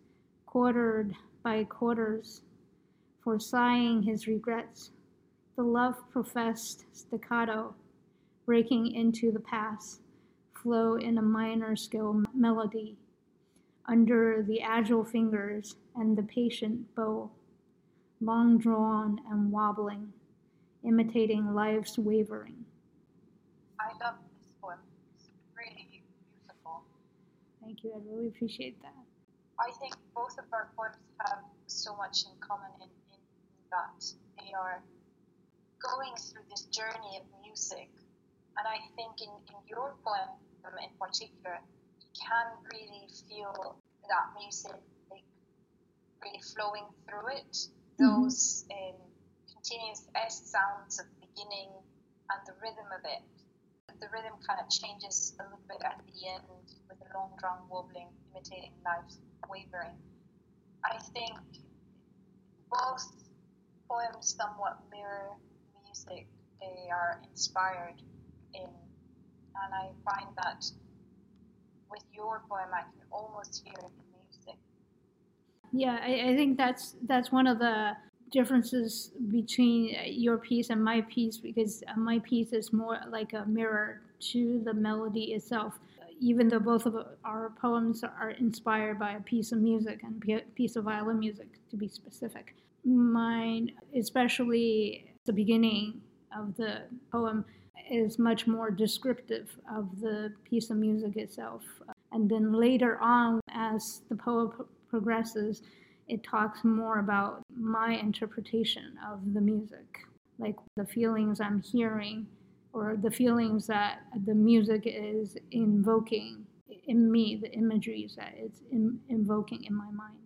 quartered by quarters, for sighing his regrets, the love-professed staccato, breaking into the past, flow in a minor scale melody, under the agile fingers and the patient bow. Long drawn and wobbling, imitating life's wavering. I love this poem. It's really beautiful. Thank you. I really appreciate that. I think both of our poems have so much in common in, in that they are going through this journey of music. And I think in, in your poem in particular, you can really feel that music, like, really flowing through it. Those um, continuous S sounds at the beginning and the rhythm of it. The rhythm kind of changes a little bit at the end with the long drum wobbling, imitating life's wavering. I think both poems somewhat mirror music. They are inspired in, and I find that with your poem I can almost hear it. Yeah, I, I think that's that's one of the differences between your piece and my piece, because my piece is more like a mirror to the melody itself, even though both of our poems are inspired by a piece of music, and a piece of violin music, to be specific. Mine, especially the beginning of the poem, is much more descriptive of the piece of music itself. And then later on, as the poem progresses, it talks more about my interpretation of the music, like the feelings I'm hearing or the feelings that the music is invoking in me, the imageries that it's in, invoking in my mind.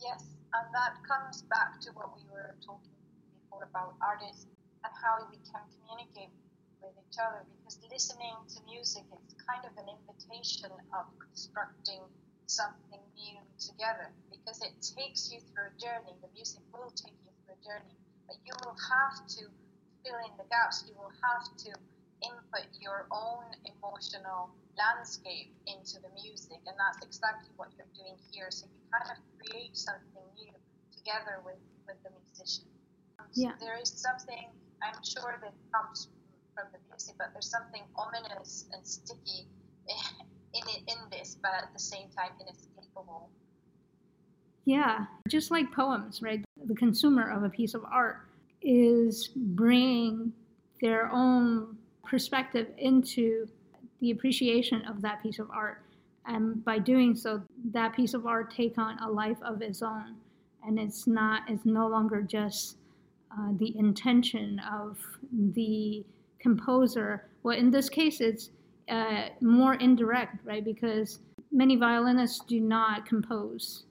Yes, and that comes back to what we were talking before about artists and how we can communicate with each other, because listening to music is kind of an invitation of constructing something new together, because it takes you through a journey. The music will take you through a journey, but you will have to fill in the gaps. You will have to input your own emotional landscape into the music, and that's exactly what you're doing here. So you kind of create something new together with, with the musician. Yeah. There is something, I'm sure that comes from the music, but there's something ominous and sticky in it, in this, but at the same time inescapable. Yeah, just like poems, right? The consumer of a piece of art is bringing their own perspective into the appreciation of that piece of art. And by doing so, that piece of art takes on a life of its own. And it's not, it's no longer just uh, the intention of the composer. Well, in this case, it's uh, more indirect, right? Because many violinists do not compose.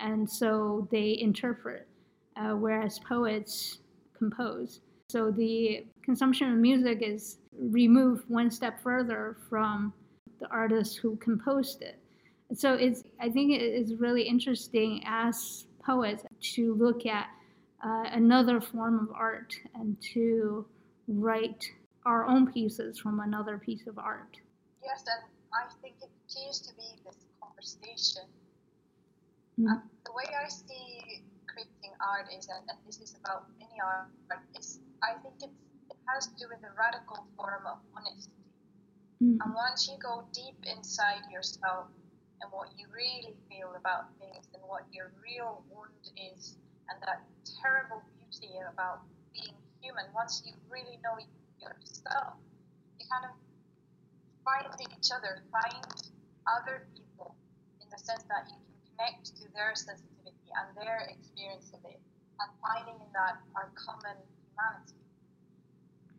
And so they interpret, uh, whereas poets compose. So the consumption of music is removed one step further from the artists who composed it. So it's, I think it is really interesting as poets to look at uh, another form of art and to write our own pieces from another piece of art. Yes, and I think it continues to be this conversation. Mm-hmm. Uh, the way I see creating art is, and, and this is about any art, but it's, I think it's, it has to do with a radical form of honesty. Mm-hmm. And once you go deep inside yourself and what you really feel about things and what your real wound is and that terrible beauty about being human, once you really know yourself, you kind of find each other, find other people in the sense that you can connect to their sensitivity and their experience of it, and finding in that our common humanity.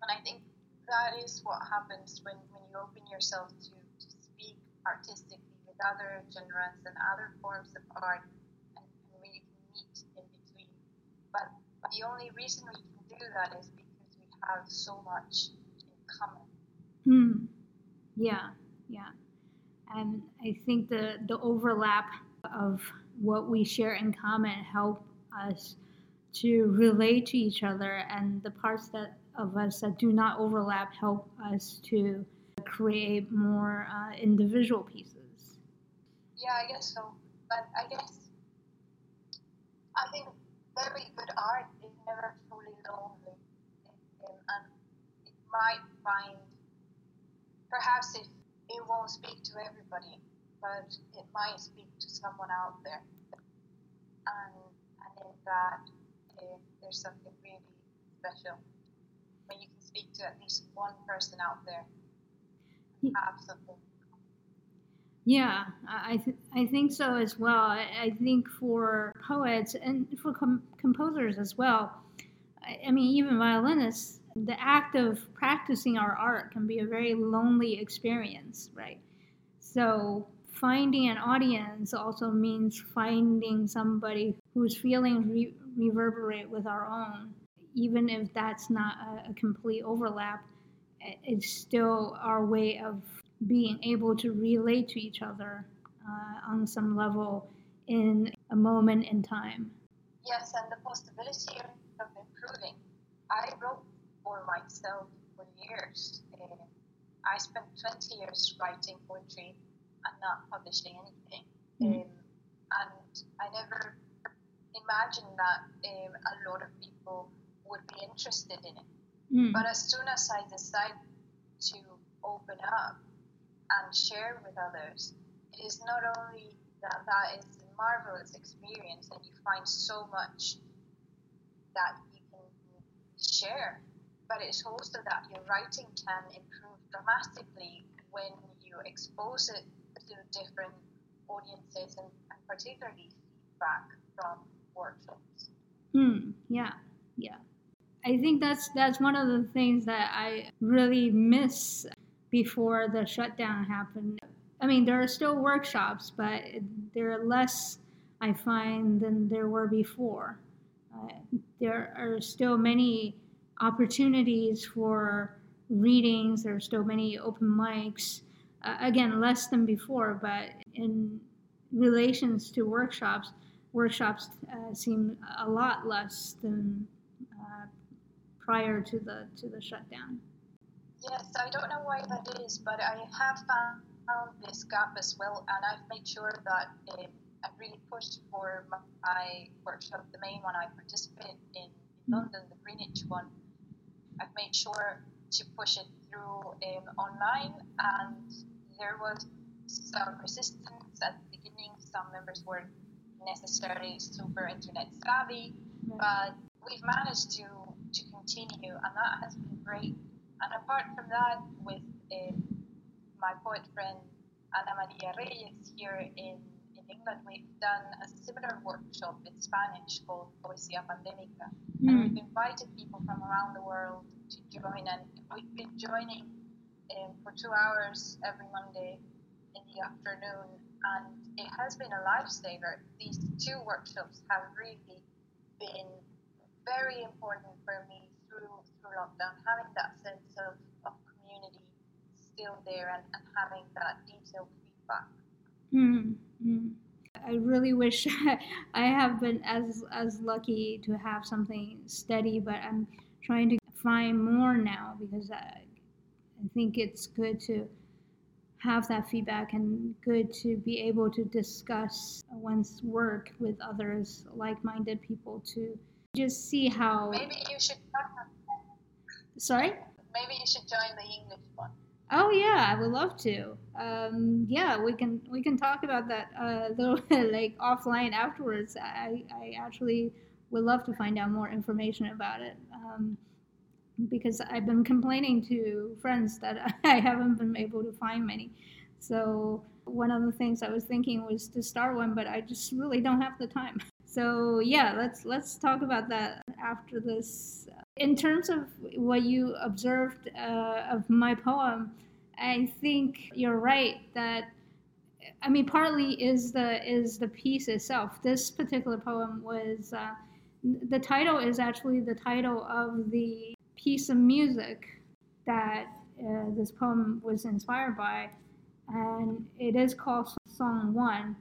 And I think that is what happens when, when you open yourself to, to speak artistically with other genres and other forms of art, and, and we can meet in between. But the only reason we can do that is because we have so much in common. Mm. Yeah, yeah. And I think the, the overlap of what we share in common help us to relate to each other, and the parts that of us that do not overlap help us to create more uh, individual pieces. Yeah, I guess so. But I guess I think very good art is never fully lonely, and it might find, perhaps it, it won't speak to everybody, but it might speak to someone out there. And, and in that, uh, there's something really special when you can speak to at least one person out there and have something. Yeah, I, th- I think so as well. I, I think for poets and for com- composers as well, I, I mean, even violinists, the act of practicing our art can be a very lonely experience, right? So finding an audience also means finding somebody whose feelings re- reverberate with our own. Even if that's not a, a complete overlap, it's still our way of being able to relate to each other uh, on some level in a moment in time. Yes, and the possibility of improving. I wrote for myself for years. I spent twenty years writing poetry and not publishing anything. Mm. Um, and I never imagined that um, a lot of people would be interested in it. Mm. But as soon as I decided to open up and share with others, it is not only that that is a marvelous experience and you find so much that you can share, but it's also that your writing can improve dramatically when you expose it to different audiences and, and particularly feedback from workshops. Mm, yeah, yeah. I think that's that's one of the things that I really miss before the shutdown happened. I mean, there are still workshops, but there are less, I find, than there were before. Uh, there are still many opportunities for readings. There's still many open mics, uh, again, less than before, but in relations to workshops, workshops uh, seem a lot less than uh, prior to the to the shutdown. Yes, I don't know why that is, but I have found, found this gap as well, and I've made sure that um, I really pushed for my, my workshop, the main one I participate in, London, the Greenwich one. I've made sure to push it through um, online, and there was some resistance at the beginning. Some members weren't necessarily super internet savvy, mm-hmm. but we've managed to, to continue, and that has been great. And apart from that, with um, my poet friend Ana Maria Reyes here in, in England, we've done a similar workshop in Spanish called Poesía Pandémica. Mm. And we've invited people from around the world to join, and we've been joining um, for two hours every Monday in the afternoon, and it has been a lifesaver. These two workshops have really been very important for me through through lockdown, having that sense of, of community still there, and, and having that detailed feedback. Mm-hmm. I really wish I have been as as lucky to have something steady, but I'm trying to find more now, because I, I think it's good to have that feedback and good to be able to discuss one's work with others, like-minded people, to just see how... Maybe you should... Sorry? Maybe you should join the English one. Oh yeah, I would love to. Um, yeah, we can we can talk about that uh, little like offline afterwards. I, I actually would love to find out more information about it, um, because I've been complaining to friends that I haven't been able to find many. So one of the things I was thinking was to start one, but I just really don't have the time. So yeah, let's let's talk about that after this. In terms of what you observed uh, of my poem, I think you're right that, I mean, partly is the is the piece itself. This particular poem was, uh, the title is actually the title of the piece of music that uh, this poem was inspired by, and it is called Song One.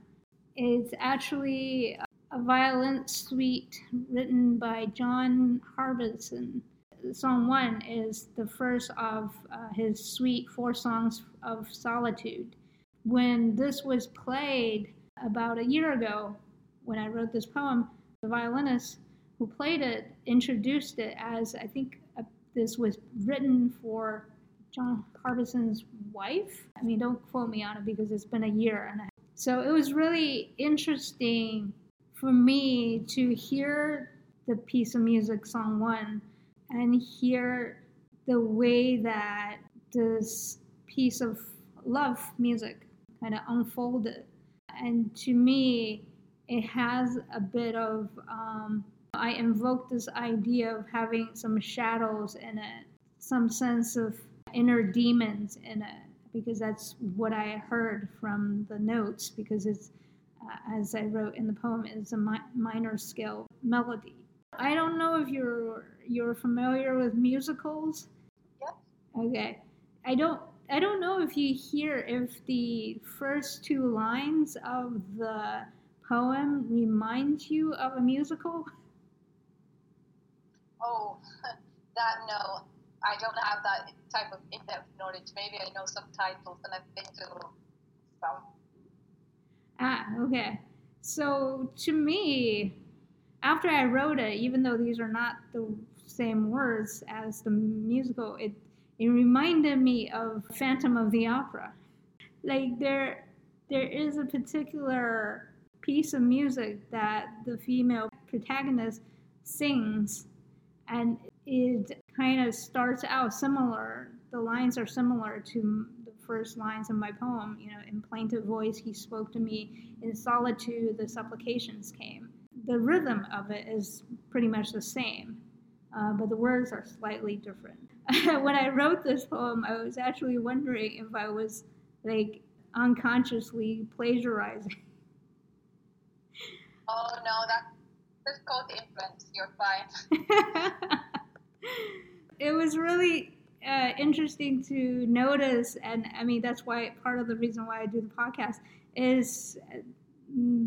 It's actually uh, a violin suite written by John Harbison. Song one is the first of uh, his suite, Four Songs of Solitude. When this was played about a year ago, when I wrote this poem, the violinist who played it introduced it as, I think uh, this was written for John Harbison's wife. I mean, don't quote me on it because it's been a year. and I, So it was really interesting for me to hear the piece of music, Song One, and hear the way that this piece of love music kind of unfolded. And to me, it has a bit of, um, I invoked this idea of having some shadows in it, some sense of inner demons in it, because that's what I heard from the notes, because it's, Uh, as I wrote in the poem, is a mi- minor scale melody. I don't know if you're you're familiar with musicals. Yeah. Okay. I don't I don't know if you hear if the first two lines of the poem remind you of a musical. Oh, that no, I don't have that type of in-depth knowledge. Maybe I know some titles and I've been to some. Ah, okay. So to me, after I wrote it, even though these are not the same words as the musical, it it reminded me of Phantom of the Opera. Like there there is a particular piece of music that the female protagonist sings, and it kind of starts out similar. The lines are similar to first lines of my poem, you know, in plaintive voice, he spoke to me, in solitude, the supplications came. The rhythm of it is pretty much the same, uh, but the words are slightly different. When I wrote this poem, I was actually wondering if I was, like, unconsciously plagiarizing. Oh, no, that, that's called influence. You're fine. It was really... Uh, interesting to notice, and I mean that's why part of the reason why I do the podcast is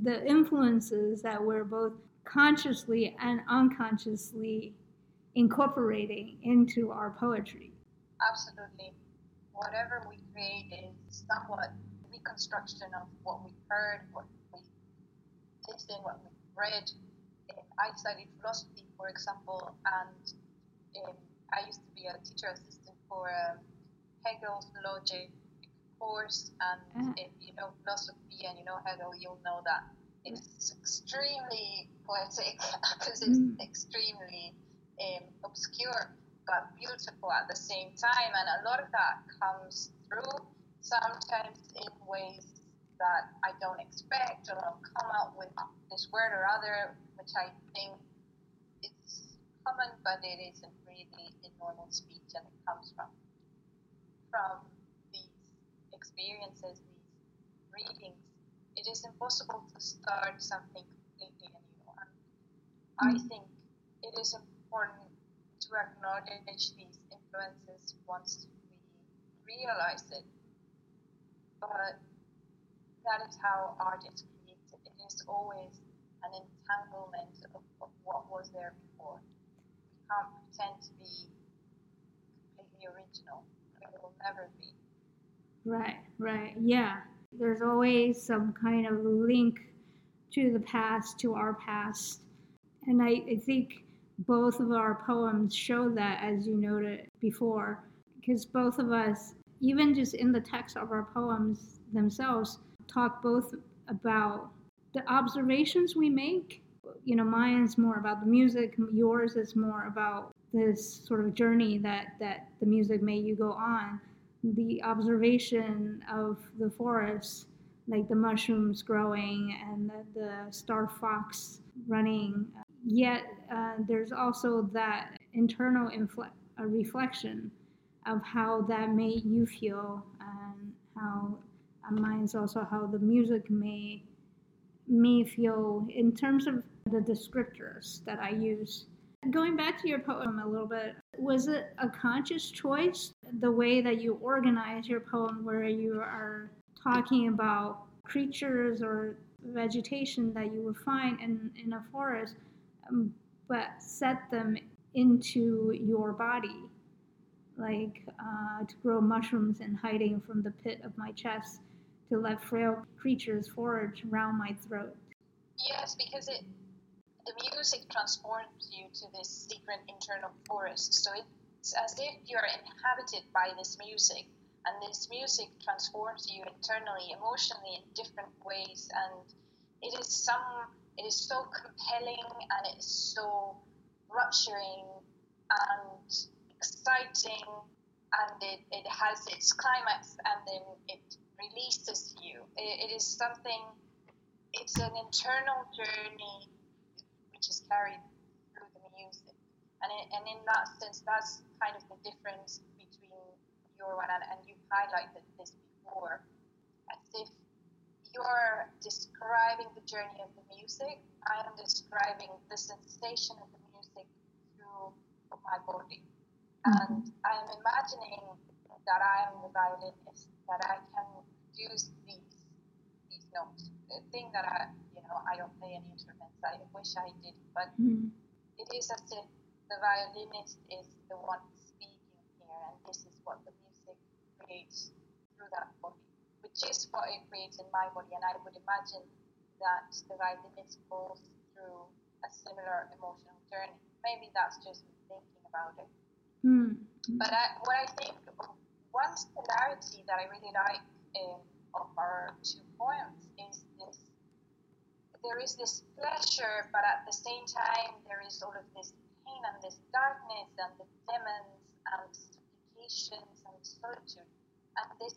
the influences that we're both consciously and unconsciously incorporating into our poetry. Absolutely. Whatever we create is somewhat reconstruction of what we've heard, what we've listened, what we've read, um, I studied philosophy, for example, and um, I used to be a teacher assistant for um, Hegel's logic course, and mm. if you know philosophy and you know Hegel, you'll know that it's extremely poetic because it's mm. extremely um, obscure but beautiful at the same time, and a lot of that comes through sometimes in ways that I don't expect, or I'll come up with this word or other which I think it's common but it isn't really in normal speech, and it comes from from these experiences, these readings. It is impossible to start something completely new. And I think it is important to acknowledge these influences once we realize it. But that is how art is created. It is always an entanglement of, of what was there before. We can't pretend to be completely original. It will never be. Right, right, yeah. There's always some kind of link to the past, to our past. And I, I think both of our poems show that, as you noted before, because both of us, even just in the text of our poems themselves, talk both about the observations we make. You know, mine's more about the music, yours is more about this sort of journey that, that the music made you go on. The observation of the forest, like the mushrooms growing and the, the star fox running. Yet uh, there's also that internal infle- uh, reflection of how that made you feel, and how uh, mine's also how the music made me feel in terms of the descriptors that I use. Going back to your poem a little bit, was it a conscious choice, the way that you organize your poem, where you are talking about creatures or vegetation that you would find in, in a forest, um, but set them into your body, like uh, to grow mushrooms and hiding from the pit of my chest, to let frail creatures forage round my throat? Yes, because it... the music transports you to this secret internal forest. So it's as if you're inhabited by this music, and this music transforms you internally, emotionally in different ways. And it is some, it is so compelling, and it is so rupturing and exciting, and it, it has its climax, and then it releases you. It, it is something, it's an internal journey which is carried through the music, and in, and in that sense, that's kind of the difference between your one and, and you highlighted this before, as if you're describing the journey of the music, I am describing the sensation of the music through my body, and I'm imagining that I'm the violinist, that I can produce these these notes, the thing that I. I don't play any instruments. I wish I did, but mm. it is as if the violinist is the one speaking here, and this is what the music creates through that body, which is what it creates in my body. And I would imagine that the violinist goes through a similar emotional journey. Maybe that's just thinking about it. Mm. But I, what I think, one similarity that I really like um, of our two poems is this. There is this pleasure, but at the same time, there is all of this pain and this darkness and the demons and suffocations and solitude. And this,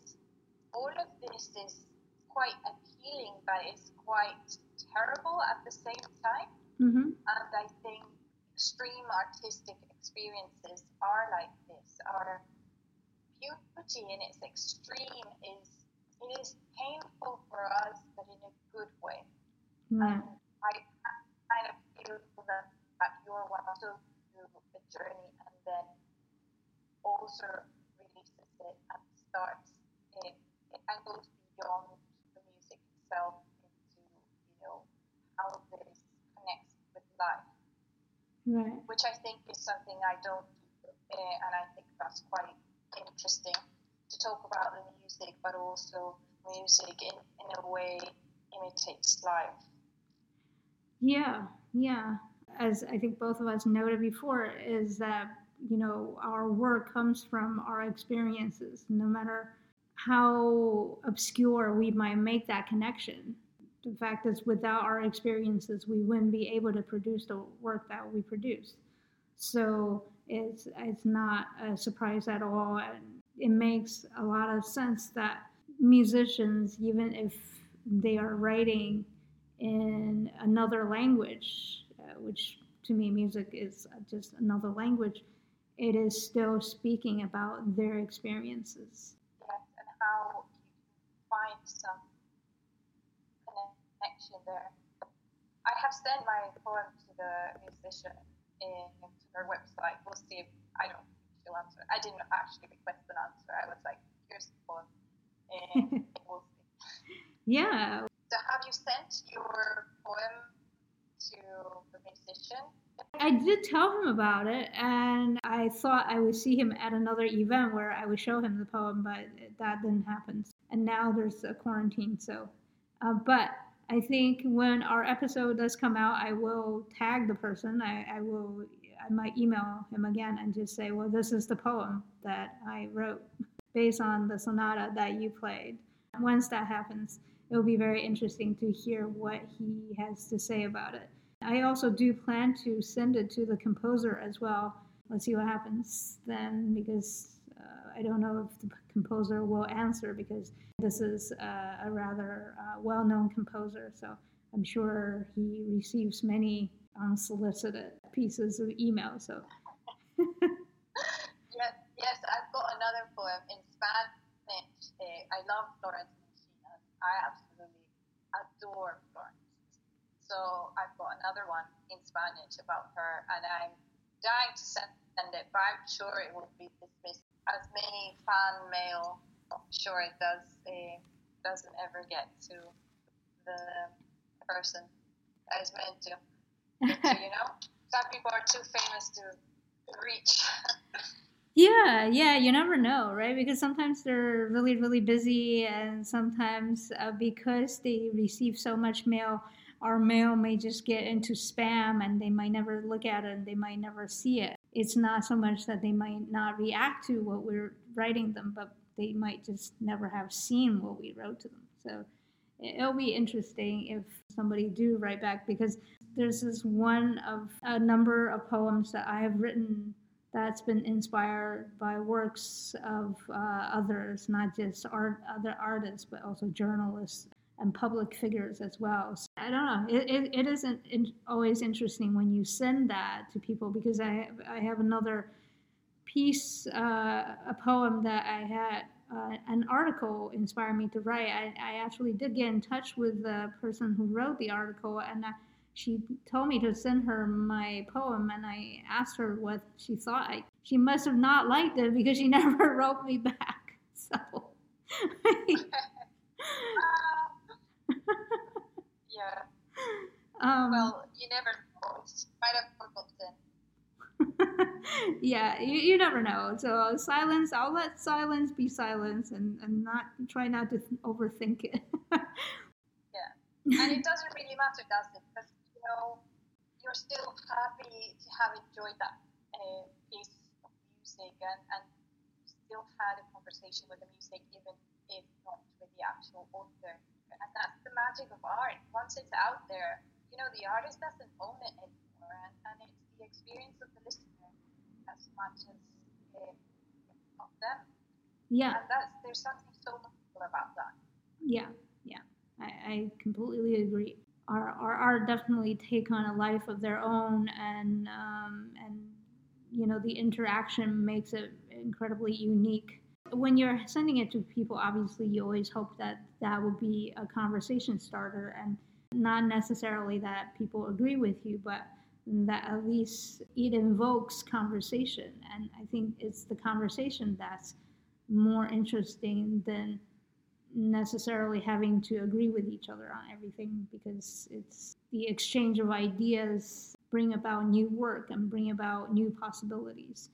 all of this is quite appealing, but it's quite terrible at the same time. Mm-hmm. And I think extreme artistic experiences are like this. Our beauty in its extreme is, it is painful for us, but in a good way. Yeah. Um, I kind of feel that, that you're one also through the journey, and then also releases it and starts it, it and goes beyond the music itself into, you know, how this connects with life. Right. Which I think is something I don't do, uh, and I think that's quite interesting to talk about the music, but also music in, in a way imitates life. Yeah, Yeah, as I think both of us noted before, is that, you know, our work comes from our experiences, no matter how obscure we might make that connection. The fact is, without our experiences, we wouldn't be able to produce the work that we produce. So it's it's not a surprise at all. And it makes a lot of sense that musicians, even if they are writing in another language, uh, which to me music is just another language, it is still speaking about their experiences. Yes, and how you find some connection there. I have sent my poem to the musician in to her website. We'll see if I don't she'll answer. I didn't actually request an answer. I was like, here's the poem, and we'll see. Yeah. So have you sent your poem to the musician? I did tell him about it, and I thought I would see him at another event where I would show him the poem, but that didn't happen. And now there's a quarantine, so. Uh, but I think when our episode does come out, I will tag the person. I, I will. I might email him again and just say, well, this is the poem that I wrote based on the sonata that you played. Once that happens, it will be very interesting to hear what he has to say about it. I also do plan to send it to the composer as well. Let's see what happens then, because uh, I don't know if the composer will answer, because this is uh, a rather uh, well-known composer. So I'm sure he receives many unsolicited pieces of email. So yes, yes, I've got another poem in Spanish. I love Florence. I absolutely adore Florence. So I've got another one in Spanish about her, and I'm dying to send it, but I'm sure it will be dismissed as many fan mail. I'm sure it does, uh, doesn't ever get to the person that is meant to. to you know, some people are too famous to reach. Yeah, yeah, you never know, right? Because sometimes they're really, really busy, and sometimes uh, because they receive so much mail, our mail may just get into spam, and they might never look at it, and they might never see it. It's not so much that they might not react to what we're writing them, but they might just never have seen what we wrote to them. So it'll be interesting if somebody do write back, because there's this one of a number of poems that I have written that's been inspired by works of uh, others, not just art, other artists, but also journalists and public figures as well. So I don't know. It, it, it isn't in, always interesting when you send that to people, because I, I have another piece, uh, a poem that I had, uh, an article inspired me to write. I, I actually did get in touch with the person who wrote the article, and I, she told me to send her my poem, and I asked her what she thought. I, she must have not liked it, because she never wrote me back. So, uh, yeah. Um, well, you never know. She might have forgotten. Yeah, you, you never know. So silence. I'll let silence be silence, and, and not try not to th- overthink it. Yeah, and it doesn't really matter, does it? Because know, you're still happy to have enjoyed that uh, piece of music, and, and you still had a conversation with the music, even if not with the actual author. And that's the magic of art. Once it's out there, you know, the artist doesn't own it anymore, and, and it's the experience of the listener as much as uh, of them. Yeah. And that's, there's something so wonderful about that. Yeah, yeah. I, I completely agree. Our, our art definitely take on a life of their own, and um, and you know, the interaction makes it incredibly unique. When you're sending it to people, obviously you always hope that that will be a conversation starter, and not necessarily that people agree with you, but that at least it invokes conversation. And I think it's the conversation that's more interesting than necessarily having to agree with each other on everything, because it's the exchange of ideas bring about new work and bring about new possibilities.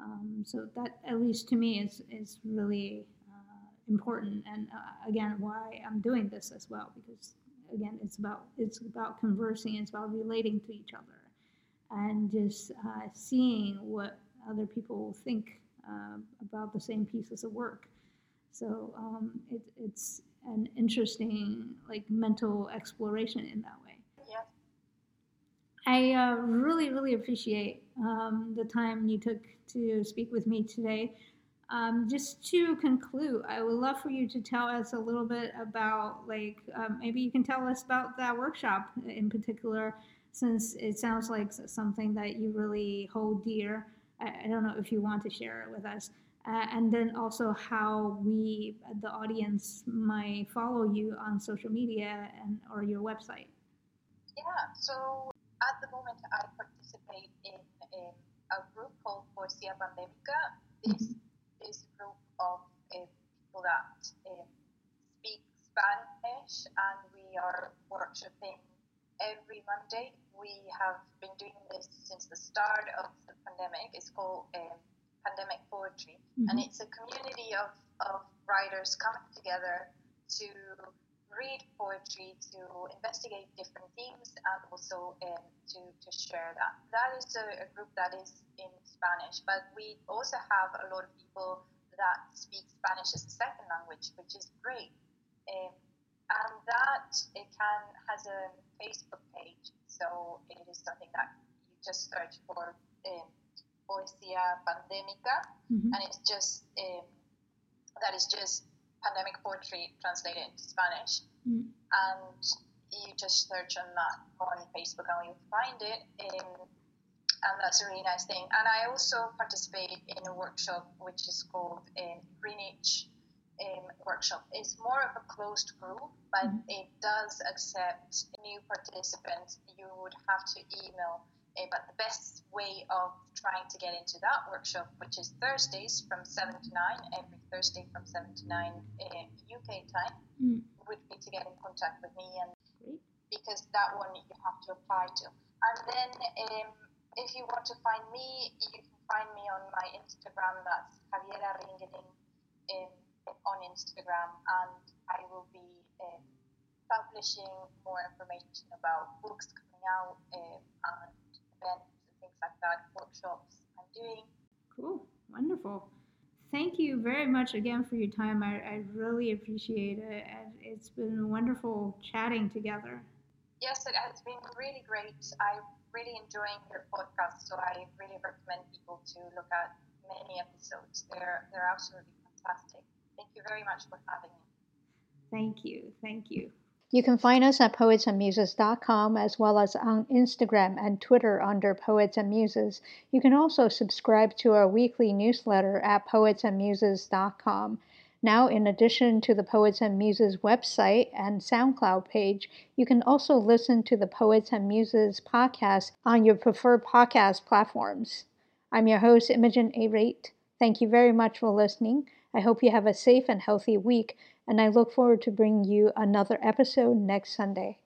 Um, so that, at least to me, is is really uh, important, and uh, again, why I'm doing this as well, because again, it's about, it's about conversing, it's about relating to each other, and just uh, seeing what other people think uh, about the same pieces of work. So um, it, it's an interesting, like, mental exploration in that way. Yeah. I uh, really, really appreciate um, the time you took to speak with me today. Um, just to conclude, I would love for you to tell us a little bit about, like, um, maybe you can tell us about that workshop in particular, since it sounds like something that you really hold dear. I, I don't know if you want to share it with us. Uh, and then also how we, the audience, might follow you on social media and or your website. Yeah, so at the moment I participate in a, a group called Poesia Pandemica. This mm-hmm. is a group of uh, people that uh, speak Spanish, and we are workshopping every Monday. We have been doing this since the start of the pandemic. It's called uh, Pandemic Poetry, mm-hmm. and it's a community of, of writers coming together to read poetry, to investigate different themes, and also um, to, to share that. That is a, a group that is in Spanish, but we also have a lot of people that speak Spanish as a second language, which is great. Um, and that it can has a Facebook page, so it is something that you just search for um, Poesia Pandemica, mm-hmm. and it's just um, that is just pandemic poetry translated into Spanish, mm-hmm. and you just search on that on Facebook and you find it, um, and that's a really nice thing. And I also participate in a workshop which is called um, Greenwich um, Workshop. It's more of a closed group, but mm-hmm. it does accept new participants. You would have to email. But the best way of trying to get into that workshop, which is Thursdays from seven to nine, every Thursday from seven to nine uh, U K time, mm. would be to get in contact with me, and mm. because that one you have to apply to. And then um, if you want to find me, you can find me on my Instagram. That's Javiera Ringeling um, on Instagram, and I will be uh, publishing more information about books coming out uh, and things like that, workshops I'm doing. Cool, wonderful. Thank you very much again for your time. I, I really appreciate it, and it's been wonderful chatting together. Yes, it has been really great. I'm really enjoying your podcast, so I really recommend people to look at many episodes. They're they're absolutely fantastic. Thank you very much for having me. Thank you, thank you. You can find us at poets and muses dot com, as well as on Instagram and Twitter under Poets and Muses. You can also subscribe to our weekly newsletter at poets and muses dot com. Now, in addition to the Poets and Muses website and SoundCloud page, you can also listen to the Poets and Muses podcast on your preferred podcast platforms. I'm your host, Imogen Arate. Thank you very much for listening. I hope you have a safe and healthy week, and I look forward to bringing you another episode next Sunday.